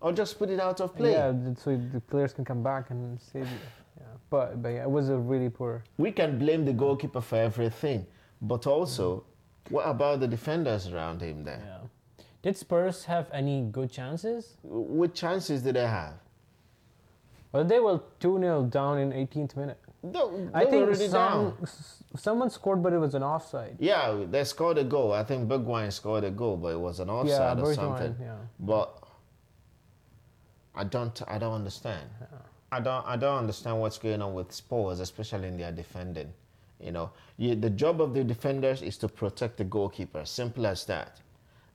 or just put it out of play. Yeah, so the players can come back and save you. Yeah, but it was a really poor. We can blame the goalkeeper for everything, but also, what about the defenders around him there? Yeah. Did Spurs have any good chances? What chances did they have? Well, they were 2-0 down in 18th minute. I think someone scored, but it was an offside. Yeah, they scored a goal. I think Bergwijn scored a goal, but it was an offside or something. Yeah. But I don't understand. Yeah. I don't understand what's going on with Spurs, especially in their defending. The job of the defenders is to protect the goalkeeper. Simple as that.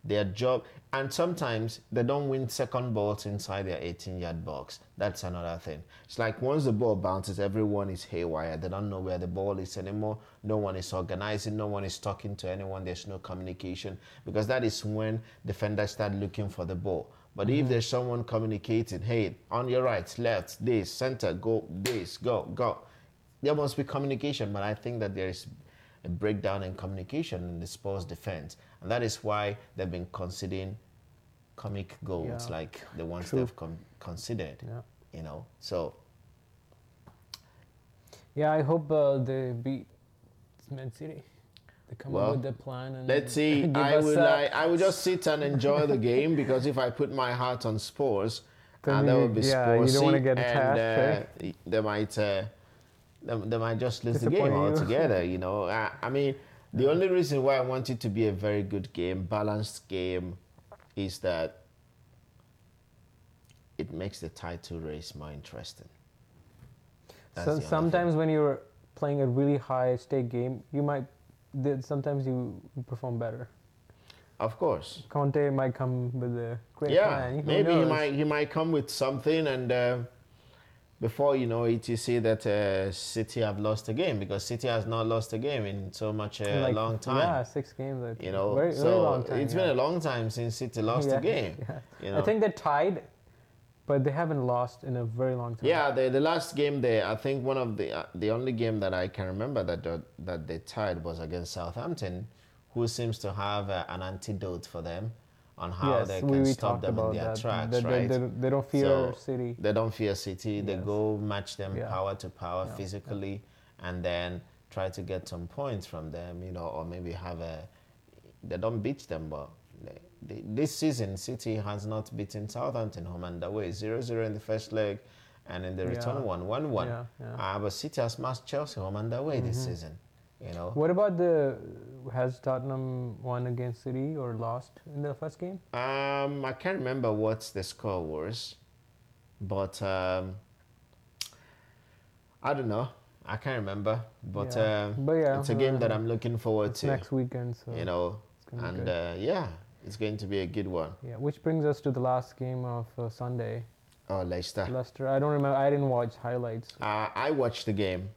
Their job, and sometimes they don't win second balls inside their 18-yard box. That's another thing. It's like once the ball bounces, everyone is haywire. They don't know where the ball is anymore. No one is organizing. No one is talking to anyone. There's no communication, because that is when defenders start looking for the ball. But if there's someone communicating, hey, on your right, left, this, center, go, this, go, go. There must be communication, but I think that there is a breakdown in communication in the Spurs defense. And that is why they've been conceding comic goals like the ones they've conceded. Yeah. I hope they beat Man City. They come up with the plan. And let's see. I will just sit and enjoy the game, because if I put my heart on Spurs, that would be Spursy. You don't want to get attacked. And they might just lose the game altogether. The only reason why I want it to be a very good game, balanced game, is that it makes the title race more interesting. So sometimes when you're playing a really high-stake game, sometimes you perform better. Of course. Conte might come with a great plan. He might come with something, and before you know it, you see that City have lost a game, because City has not lost a game in so much long time. Yeah, 6 games. Very long time. It's been a long time since City lost a game. Yeah. I think they're tied, but they haven't lost in a very long time. Yeah, the last game there, I think one of the only game that I can remember that they tied was against Southampton, who seems to have an antidote for them on how they can stop them in their tracks, right? They don't fear City. They don't fear City. Yes. They go match them power to power physically, and then try to get some points from them, or maybe they don't beat them, but this season City has not beaten Southampton home and away. 0-0 in the first leg, and in the return 1-1. Yeah, yeah. But City has matched Chelsea home and away this season. What about has Tottenham won against City or lost in the first game? I can't remember what the score was, but I don't know. I can't remember, but, it's a game that I'm looking forward to next weekend. So it's going to be a good one. Yeah, which brings us to the last game of Sunday. Oh, Leicester. I don't remember. I didn't watch highlights. I watched the game.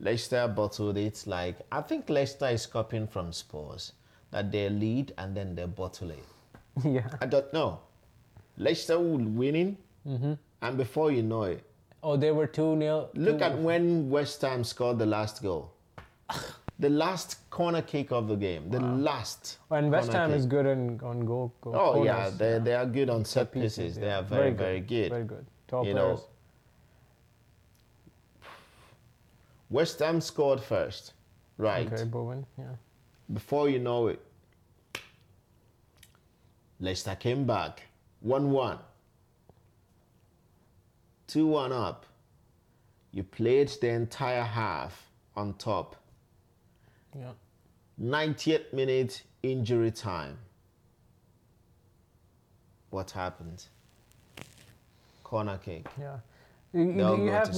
Leicester bottled it. I think Leicester is copying from Spurs, that they lead and then they bottle it. Yeah. I don't know. Leicester will winning, and before you know it. Oh, they were 2-0. Look at when West Ham scored the last goal. The last corner kick of the game. The last. And West Ham is good on goal. Oh, corners. Yeah. They are good on set pieces. Yeah. They are very, very good. Very good. Top players. Know, West Ham scored first. Right. Okay, Bowen. Yeah. Before you know it, Leicester came back. 1-1. 2-1 up. You played the entire half on top. Yeah. 90th minute injury time. What happened? Corner kick. Yeah. We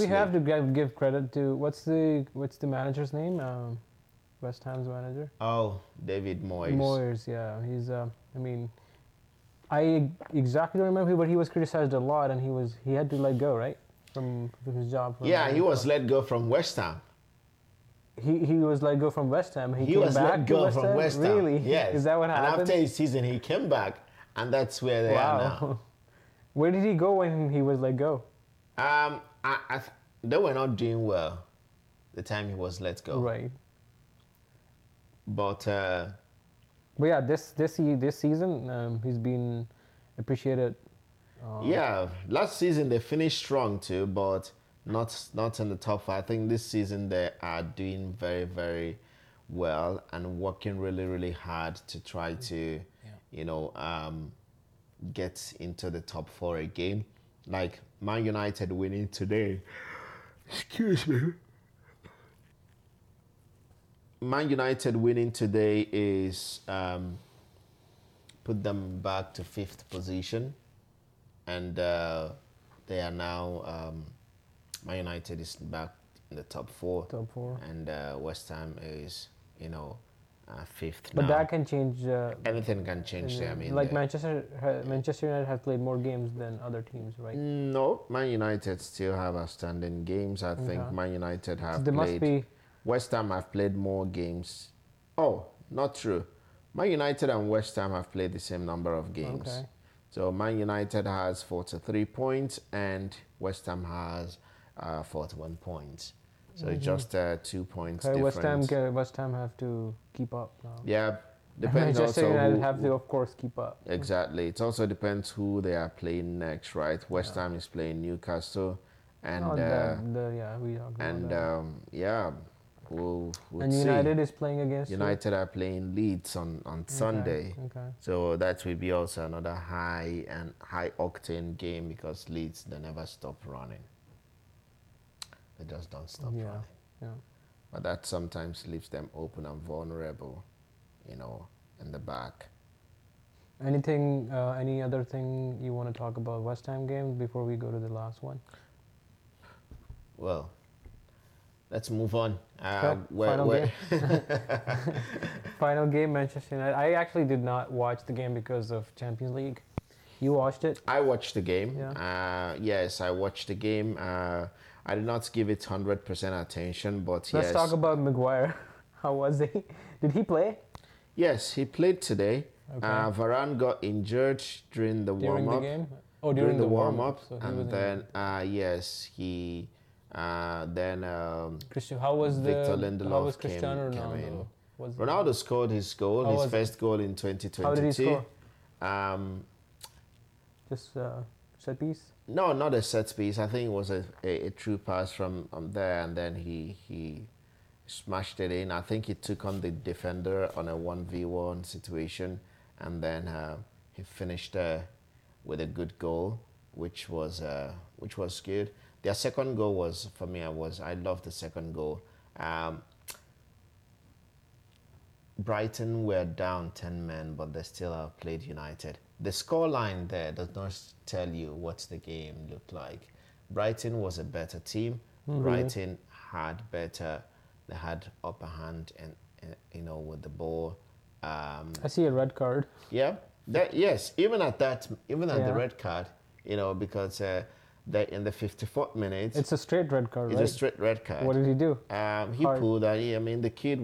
have to give credit to what's the manager's name? West Ham's manager. Oh, David Moyes. Moyes, yeah. He's I exactly don't remember, but he was criticized a lot, and he had to let go, right, from his job. He was let go from West Ham. He was let go from West Ham. He came was back let go West from Ham? West Ham. Really? Yes. Is that what happened? And after his season, he came back, and that's where they are now. Where did he go when he was let go? They were not doing well the time he was let go. Right. But yeah, this season he's been appreciated. Last season they finished strong too, but not in the top five. I think this season they are doing very, very well and working really, really hard to try to, get into the top four again. Like Man United winning today. Excuse me. Man United winning today is put them back to 5th position, and they are now Man United is back in the top 4. And West Ham is 5th now. But that can change. Anything can change there. Manchester United have played more games than other teams, right? No, Man United still have outstanding games. I think Man United have West Ham have played more games. Oh, not true. Man United and West Ham have played the same number of games. Okay. So Man United has 43 points and West Ham has 41 points. So just 2 points difference. West Ham have to keep up now. Yeah. Depends Manchester also United have to, of course, keep up. Exactly. It also depends who they are playing next, right? West Ham is playing Newcastle. And, We'll United see. Is playing against United you? Are playing Leeds on Sunday. Okay. So that will be also another high octane game, because Leeds, they never stop running. They just don't stop running. Yeah. But that sometimes leaves them open and vulnerable, in the back. Any other thing you want to talk about West Ham game before we go to the last one? Well, let's move on. Final game. Final game, Manchester United. I actually did not watch the game because of Champions League. You watched it? I watched the game. Yeah. I watched the game. I did not give it 100% attention, but let's talk about Maguire. How was he? Did he play? Yes, he played today. Okay. Varane got injured during warm-up. During the game? Oh, during the warm-up. So and then, he... Victor Lindelof how was Cristiano Ronaldo? Came in. Ronaldo scored his goal, his first goal in 2022. How did he score? Just set piece? No, not a set piece. I think it was a true pass from there, and then he smashed it in. I think he took on the defender on a 1v1 situation, and then he finished with a good goal, which was good. Their second goal was, for me, I loved the second goal. Brighton were down 10 men, but they still outplayed United. The scoreline there does not tell you what the game looked like. Brighton was a better team. Mm-hmm. Brighton had they had upper hand and with the ball. I see a red card. Yeah. Even at the red card, because... in the 54th minute. It's a straight red card, right? It's a straight red card. What did he do? He pulled out. The kid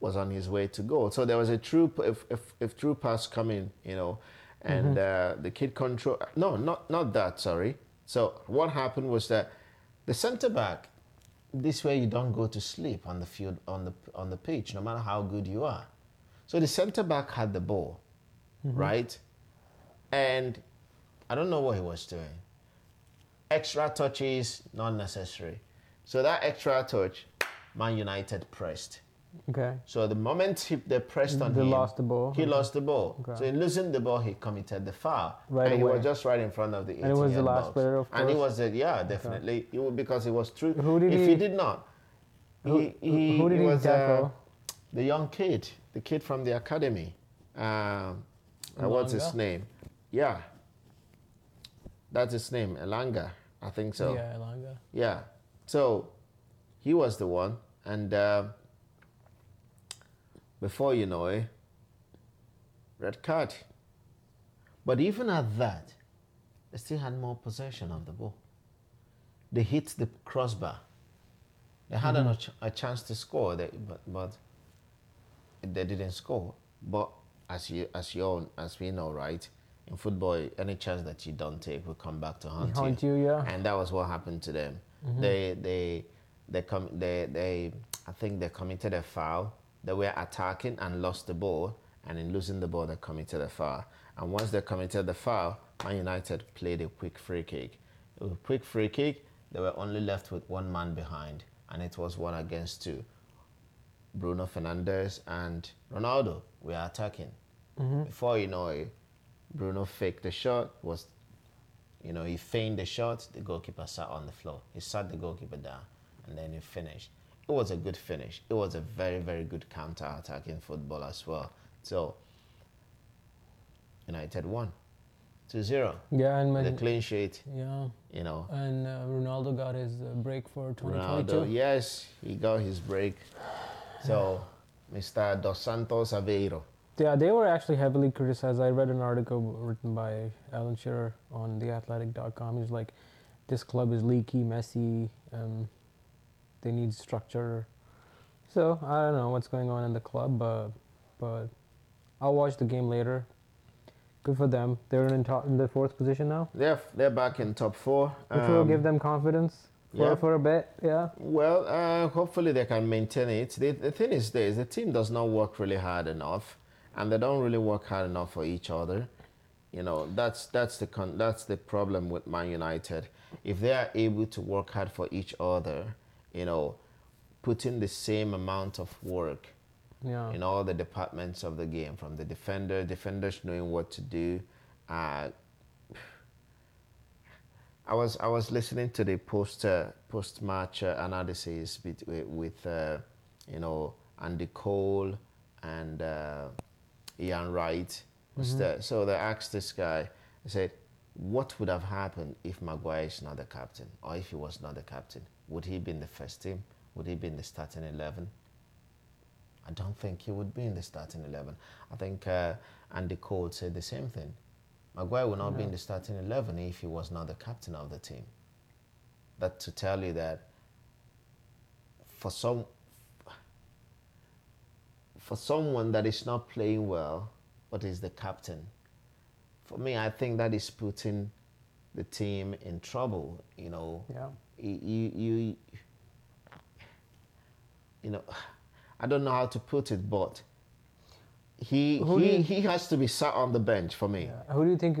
was on his way to goal. So there was a true pass coming, and the kid control. No, not that, sorry. So what happened was that the centre-back This way you don't go to sleep on the field, on the pitch, no matter how good you are. So the centre back had the ball, right? And I don't know what he was doing. Extra touches, not necessary. So that extra touch, Man United pressed. Okay. So the moment they pressed on him, lost the ball. He lost the ball. Okay. So in losing the ball, he committed the foul. Right and away. He was just right in front of the 18-yard box. And it was the last player, of course. And he was, yeah, definitely. Okay. It was because it was true. Who did he did not. Who did he was the young kid, the kid from the academy. What's his name? Yeah. That's his name, Elanga, I think so. Yeah, Elanga. Yeah. So he was the one. And before you know it, red card. But even at that, they still had more possession of the ball. They hit the crossbar. They had a chance to score, but they didn't score. But as we know, right? In football, any chance that you don't take will come back to haunt you. Yeah. And that was what happened to them. Mm-hmm. I think they committed a foul. They were attacking and lost the ball, and in losing the ball, they committed a foul. And once they committed the foul, Man United played a quick free kick. It was a quick free kick. They were only left with one man behind, and it was 1 against 2. Bruno Fernandes and Ronaldo were attacking. Mm-hmm. Before you know it, Bruno faked the shot. He feigned the shot. The goalkeeper sat on the floor. He sat the goalkeeper down, and then he finished. It was a good finish. It was a very, very good counter-attacking football as well. So, United won 2-0. Yeah, and the clean sheet. Yeah. And Ronaldo got his break for 2022. Ronaldo, yes, he got his break. So, Mr. Dos Santos Aveiro. Yeah, they were actually heavily criticized. I read an article written by Alan Shearer on theathletic.com. He's like, this club is leaky, messy. They need structure. So, I don't know what's going on in the club, but I'll watch the game later. Good for them. They're in the 4th position now? They're back in top 4. Which will give them confidence for a bit, yeah? Well, hopefully they can maintain it. The thing is this, the team does not work really hard enough, and they don't really work hard enough for each other. That's the problem with Man United. If they are able to work hard for each other, put in the same amount of work in all the departments of the game, from the defenders knowing what to do. I was listening to the post-match analysis with Andy Cole and Ian Wright. Mm-hmm. So they asked this guy, they said, what would have happened if Maguire is not the captain, or if he was not the captain? Would he be in the first team? Would he be in the starting 11? I don't think he would be in the starting 11. I think Andy Cole said the same thing. Maguire would not be in the starting 11 if he was not the captain of the team. That to tell you that for someone that is not playing well, but is the captain, for me, I think that is putting the team in trouble. I don't know how to put it, but he has to be sat on the bench for me. Yeah. Who do you think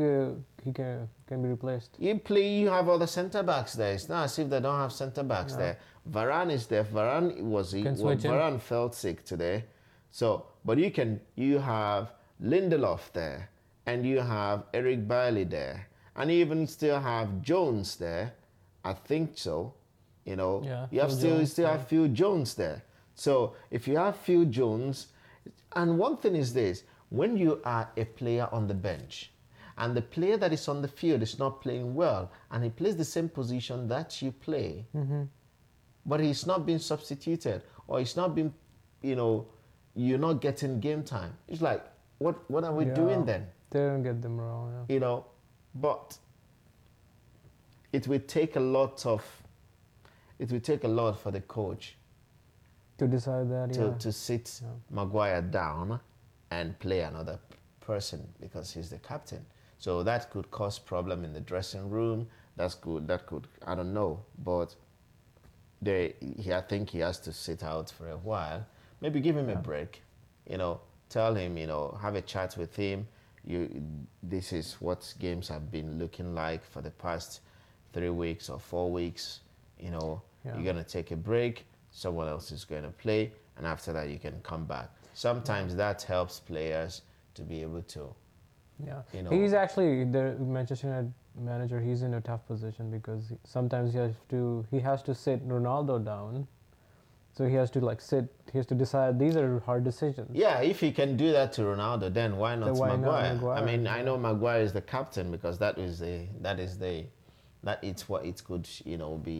he can be replaced? You have all the centre backs there. It's not as if they don't have centre backs there. Varane is there. Varane felt sick today, so but you have Lindelof there, and you have Eric Bailly there, and you even still have Jones there. I think so. You still have Phil Jones there. So if you have Phil Jones, and one thing is this, when you are a player on the bench and the player that is on the field is not playing well and he plays the same position that you play, but he's not being substituted or he's not being, you're not getting game time. It's like, what are we doing then? They don't get them wrong. Yeah. But it will take a lot for the coach to decide that to sit Maguire down and play another person because he's the captain. So that could cause problem in the dressing room. That could I don't know, but I think he has to sit out for a while. Maybe give him a break, tell him, have a chat with him. This is what games have been looking like for the past 3 weeks or 4 weeks. You're going to take a break. Someone else is going to play. And after that, you can come back. Sometimes that helps players to be able to, He's actually the Manchester United manager. He's in a tough position because sometimes he has to sit Ronaldo down. So he has to he has to decide. These are hard decisions. Yeah, if he can do that to Ronaldo, then why not Maguire? I mean, I know Maguire is the captain because it's what it could, be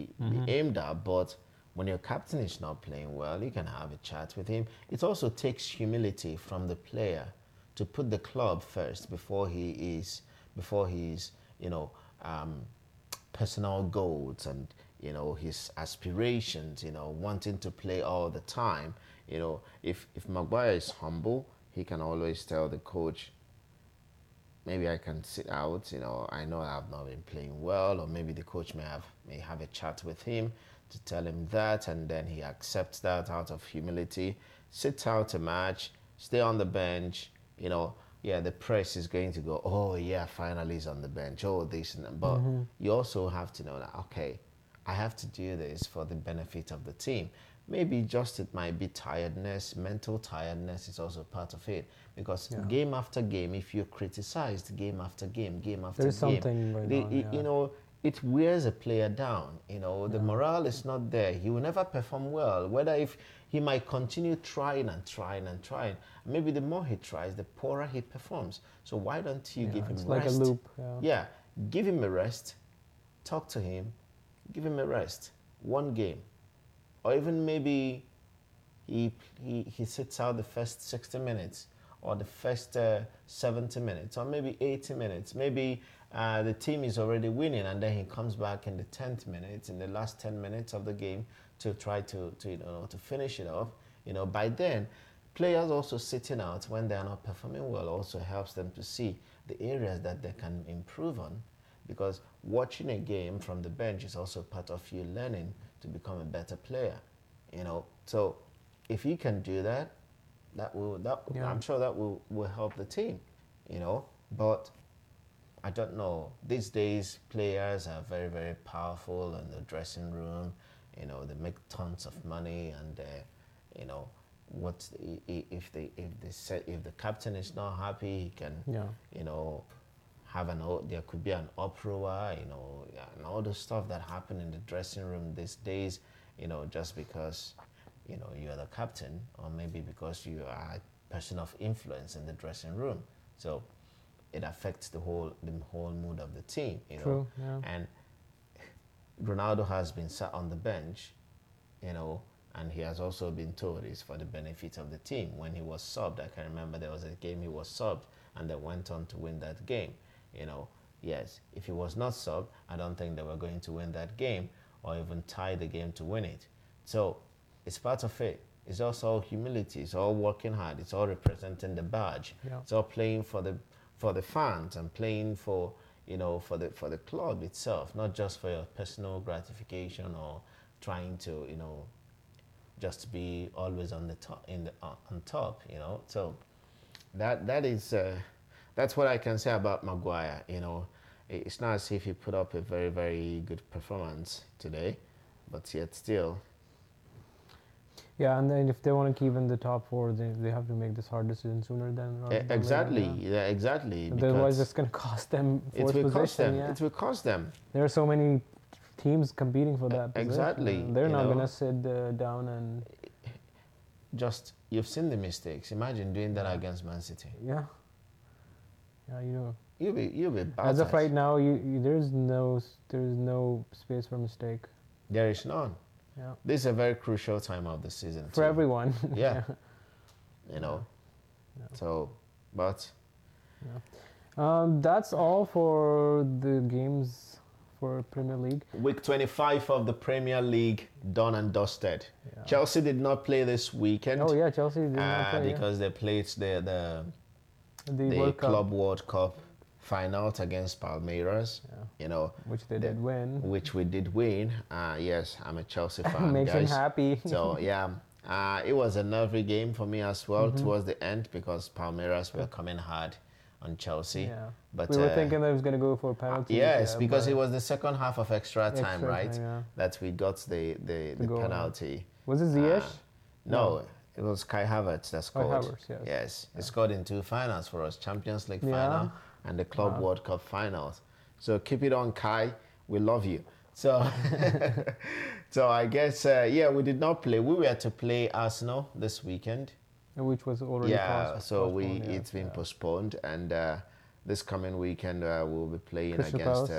aimed at. But when your captain is not playing well, you can have a chat with him. It also takes humility from the player to put the club first before his personal goals and his aspirations, wanting to play all the time. If Maguire is humble, he can always tell the coach, maybe I can sit out, I know I've not been playing well, or maybe the coach may have a chat with him to tell him that, and then he accepts that out of humility, sits out a match, stay on the bench, the press is going to go, finally he's on the bench, this and that, but you also have to know that, okay, I have to do this for the benefit of the team. Maybe just it might be tiredness, mental tiredness is also part of it. Because game after game, if you're criticized game after game, it wears a player down. The morale is not there. He will never perform well. Whether if he might continue trying. Maybe the more he tries, the poorer he performs. So why don't you give him a rest? It's like a loop. Yeah, give him a rest. Talk to him. Give him a rest, one game, or even maybe he sits out the first 60 minutes or the first 70 minutes or maybe 80 minutes. Maybe the team is already winning and then he comes back in the 10th minute, in the last 10 minutes of the game to try to finish it off. By then, players also sitting out when they are not performing well also helps them to see the areas that they can improve on. Because watching a game from the bench is also part of you learning to become a better player, So if you can do that, I'm sure that will help the team, But I don't know. These days, players are very, very powerful in the dressing room. They make tons of money, and if the captain is not happy, he can, there could be an uproar, and all the stuff that happened in the dressing room these days, just because, you're the captain, or maybe because you are a person of influence in the dressing room. So it affects the whole mood of the team, True, yeah. And Ronaldo has been sat on the bench, and he has also been told it's for the benefit of the team. When he was subbed, I can remember there was a game he was subbed, and they went on to win that game. Yes, if he was not subbed, I don't think they were going to win that game or even tie the game to win it. So it's part of it. It's also humility. It's all working hard. It's all representing the badge. Yeah. It's all playing for the fans and playing for the club itself, not just for your personal gratification or trying to just be always on the top on top. So that's what I can say about Maguire. It's not as if he put up a very, very good performance today, but yet still. Yeah, and then if they want to keep in the top four, they have to make this hard decision sooner than later. Exactly, yeah, exactly. Otherwise, it's going to cost them fourth position. It will cost them. There are so many teams competing for that position. Exactly. They're not going to sit down and... You've seen the mistakes. Imagine doing that against Man City. Yeah. Yeah, you'll be battered. As of right now, there's no space for mistake. There is none. Yeah. This is a very crucial time of the season for everyone. Yeah. So, but. Yeah. That's all for the games for Premier League. Week 25 of the Premier League, done and dusted. Yeah. Chelsea did not play this weekend. Oh yeah, Chelsea did not play because they played the Club World Cup final against Palmeiras, you know, which they did win. Which we did win. Yes, I'm a Chelsea fan. Makes him happy. So yeah, it was a nervy game for me as well towards the end, because Palmeiras were coming hard on Chelsea. Yeah. But we were thinking that it was going to go for penalties. Yes, because it was the second half of extra time, right? Yeah. That we got the penalty. Was it Ziyech? No. It was Kai Havertz that scored. Kai Havertz, yes. He scored in two finals for us, Champions League final and the Club World Cup finals. So keep it on, Kai. We love you. So, I guess, we did not play. We were to play Arsenal this weekend. Which was already postponed. It's been postponed. And this coming weekend, we'll be playing against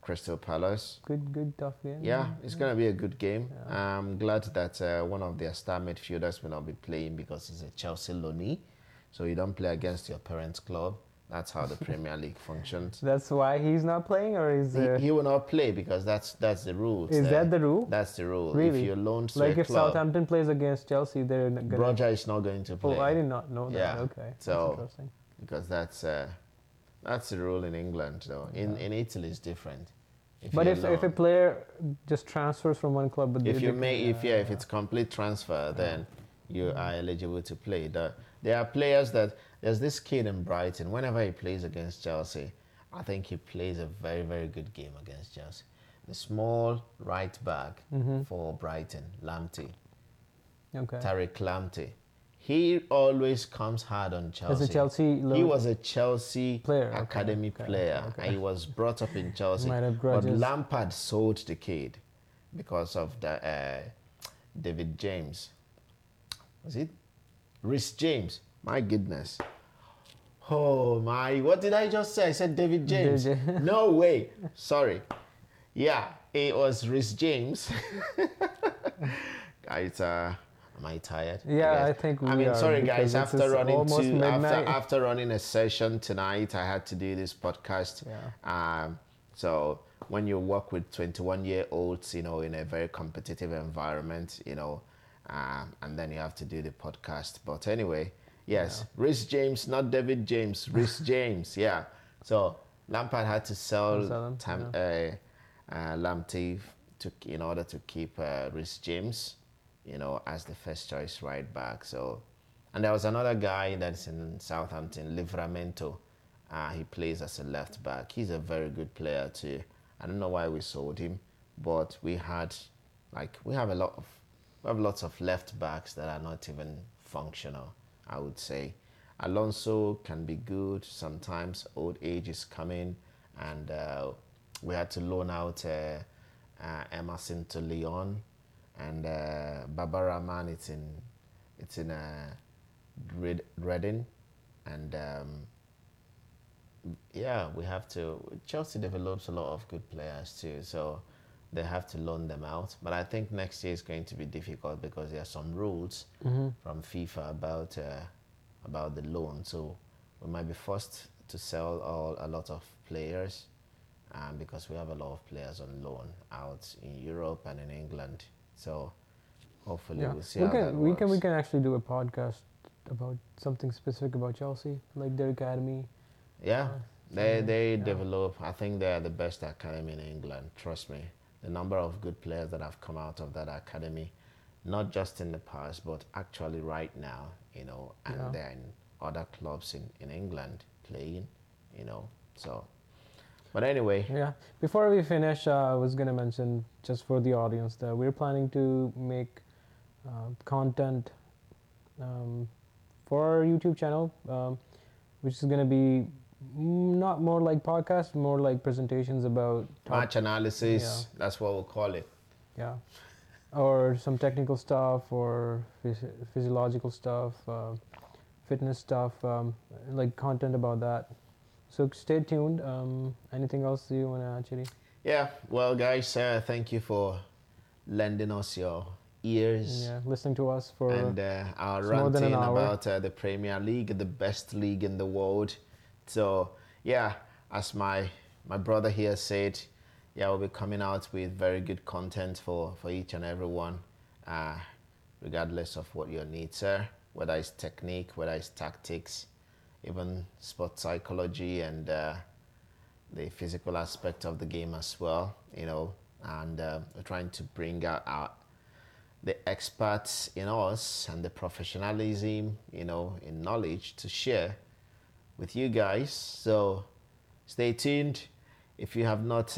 Crystal Palace. Good tough game. Yeah, it's going to be a good game. Yeah. I'm glad that one of their star midfielders will not be playing, because he's a Chelsea loanee. So you don't play against your parents' club. That's how the Premier League functions. That's why he's not playing, or is he will not play, because that's the rule. Is that the rule? That's the rule. Really? If you're loaned to a club, Southampton plays against Chelsea, they're going to... Broja is not going to play. Oh, I did not know that. Yeah. Okay. So, that's interesting. Because that's the rule in England, though. In Italy, it's different. If a player just transfers from one club, but if it's complete transfer, then you are eligible to play. There are players that there's this kid in Brighton. Whenever he plays against Chelsea, I think he plays a very, very good game against Chelsea. The small right back for Brighton, Lamptey, Tariq Lamptey. He always comes hard on Chelsea. As a Chelsea he was a Chelsea player, academy player, and he was brought up in Chelsea. But Lampard sold the kid because of the David James. Was it Rhys James? My goodness! Oh my! What did I just say? I said David James. No way! Sorry. Yeah, it was Rhys James. It's Am I tired? Yeah, I think we are. I mean, sorry guys, after running a session tonight, I had to do this podcast. Yeah. So when you work with 21-year-olds, you know, in a very competitive environment, you know, and then you have to do the podcast. But anyway, yes, Rhys James, not David James, Rhys James. Yeah. So Lampard had to sell Lamptey in order to keep Rhys James, you know, as the first choice right back. So, and there was another guy that's in Southampton, Livramento. He plays as a left back. He's a very good player too. I don't know why we sold him, but we have lots of left backs that are not even functional, I would say. Alonso can be good sometimes. Old age is coming, and we had to loan out Emerson to Lyon. And Babaraman, it's in Reading, and we have to. Chelsea develops a lot of good players too, so they have to loan them out. But I think next year is going to be difficult, because there are some rules from FIFA about the loan, so we might be forced to sell a lot of players, because we have a lot of players on loan out in Europe and in England. So, hopefully, we'll see how that works. We can actually do a podcast about something specific about Chelsea, like their academy. Yeah, they develop. I think they are the best academy in England. Trust me, the number of good players that have come out of that academy, not just in the past, but actually right now, you know, and then other clubs in England playing, you know, so. But anyway, before we finish, I was going to mention, just for the audience, that we're planning to make content for our YouTube channel, which is going to be not more like podcasts, more like presentations about match analysis. Yeah. That's what we'll call it. Yeah. Or some technical stuff, or physiological stuff, fitness stuff, like content about that. So stay tuned. Anything else you want to actually? Yeah. Well, guys, thank you for lending us your ears. Yeah, listening to us for and our ranting about the Premier League, the best league in the world. So yeah, as my brother here said, we'll be coming out with very good content for each and everyone, regardless of what your needs are, whether it's technique, whether it's tactics. even sports psychology and the physical aspect of the game as well, you know, and we're trying to bring out the experts in us and the professionalism, you know, in knowledge to share with you guys. So stay tuned. If you have not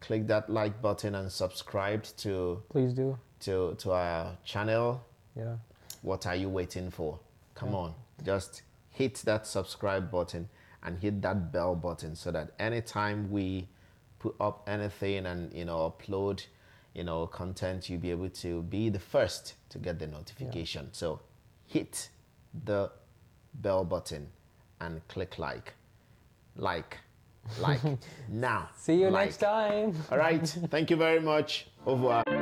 clicked that like button and subscribed to... Please do. To our channel. Yeah. What are you waiting for? Come on. Just hit that subscribe button and hit that bell button so that anytime we put up anything and, you know, upload, you know, content, you'll be able to be the first to get the notification. Yeah. So hit the bell button and click like now. See you next time. All right. Thank you very much. Au revoir.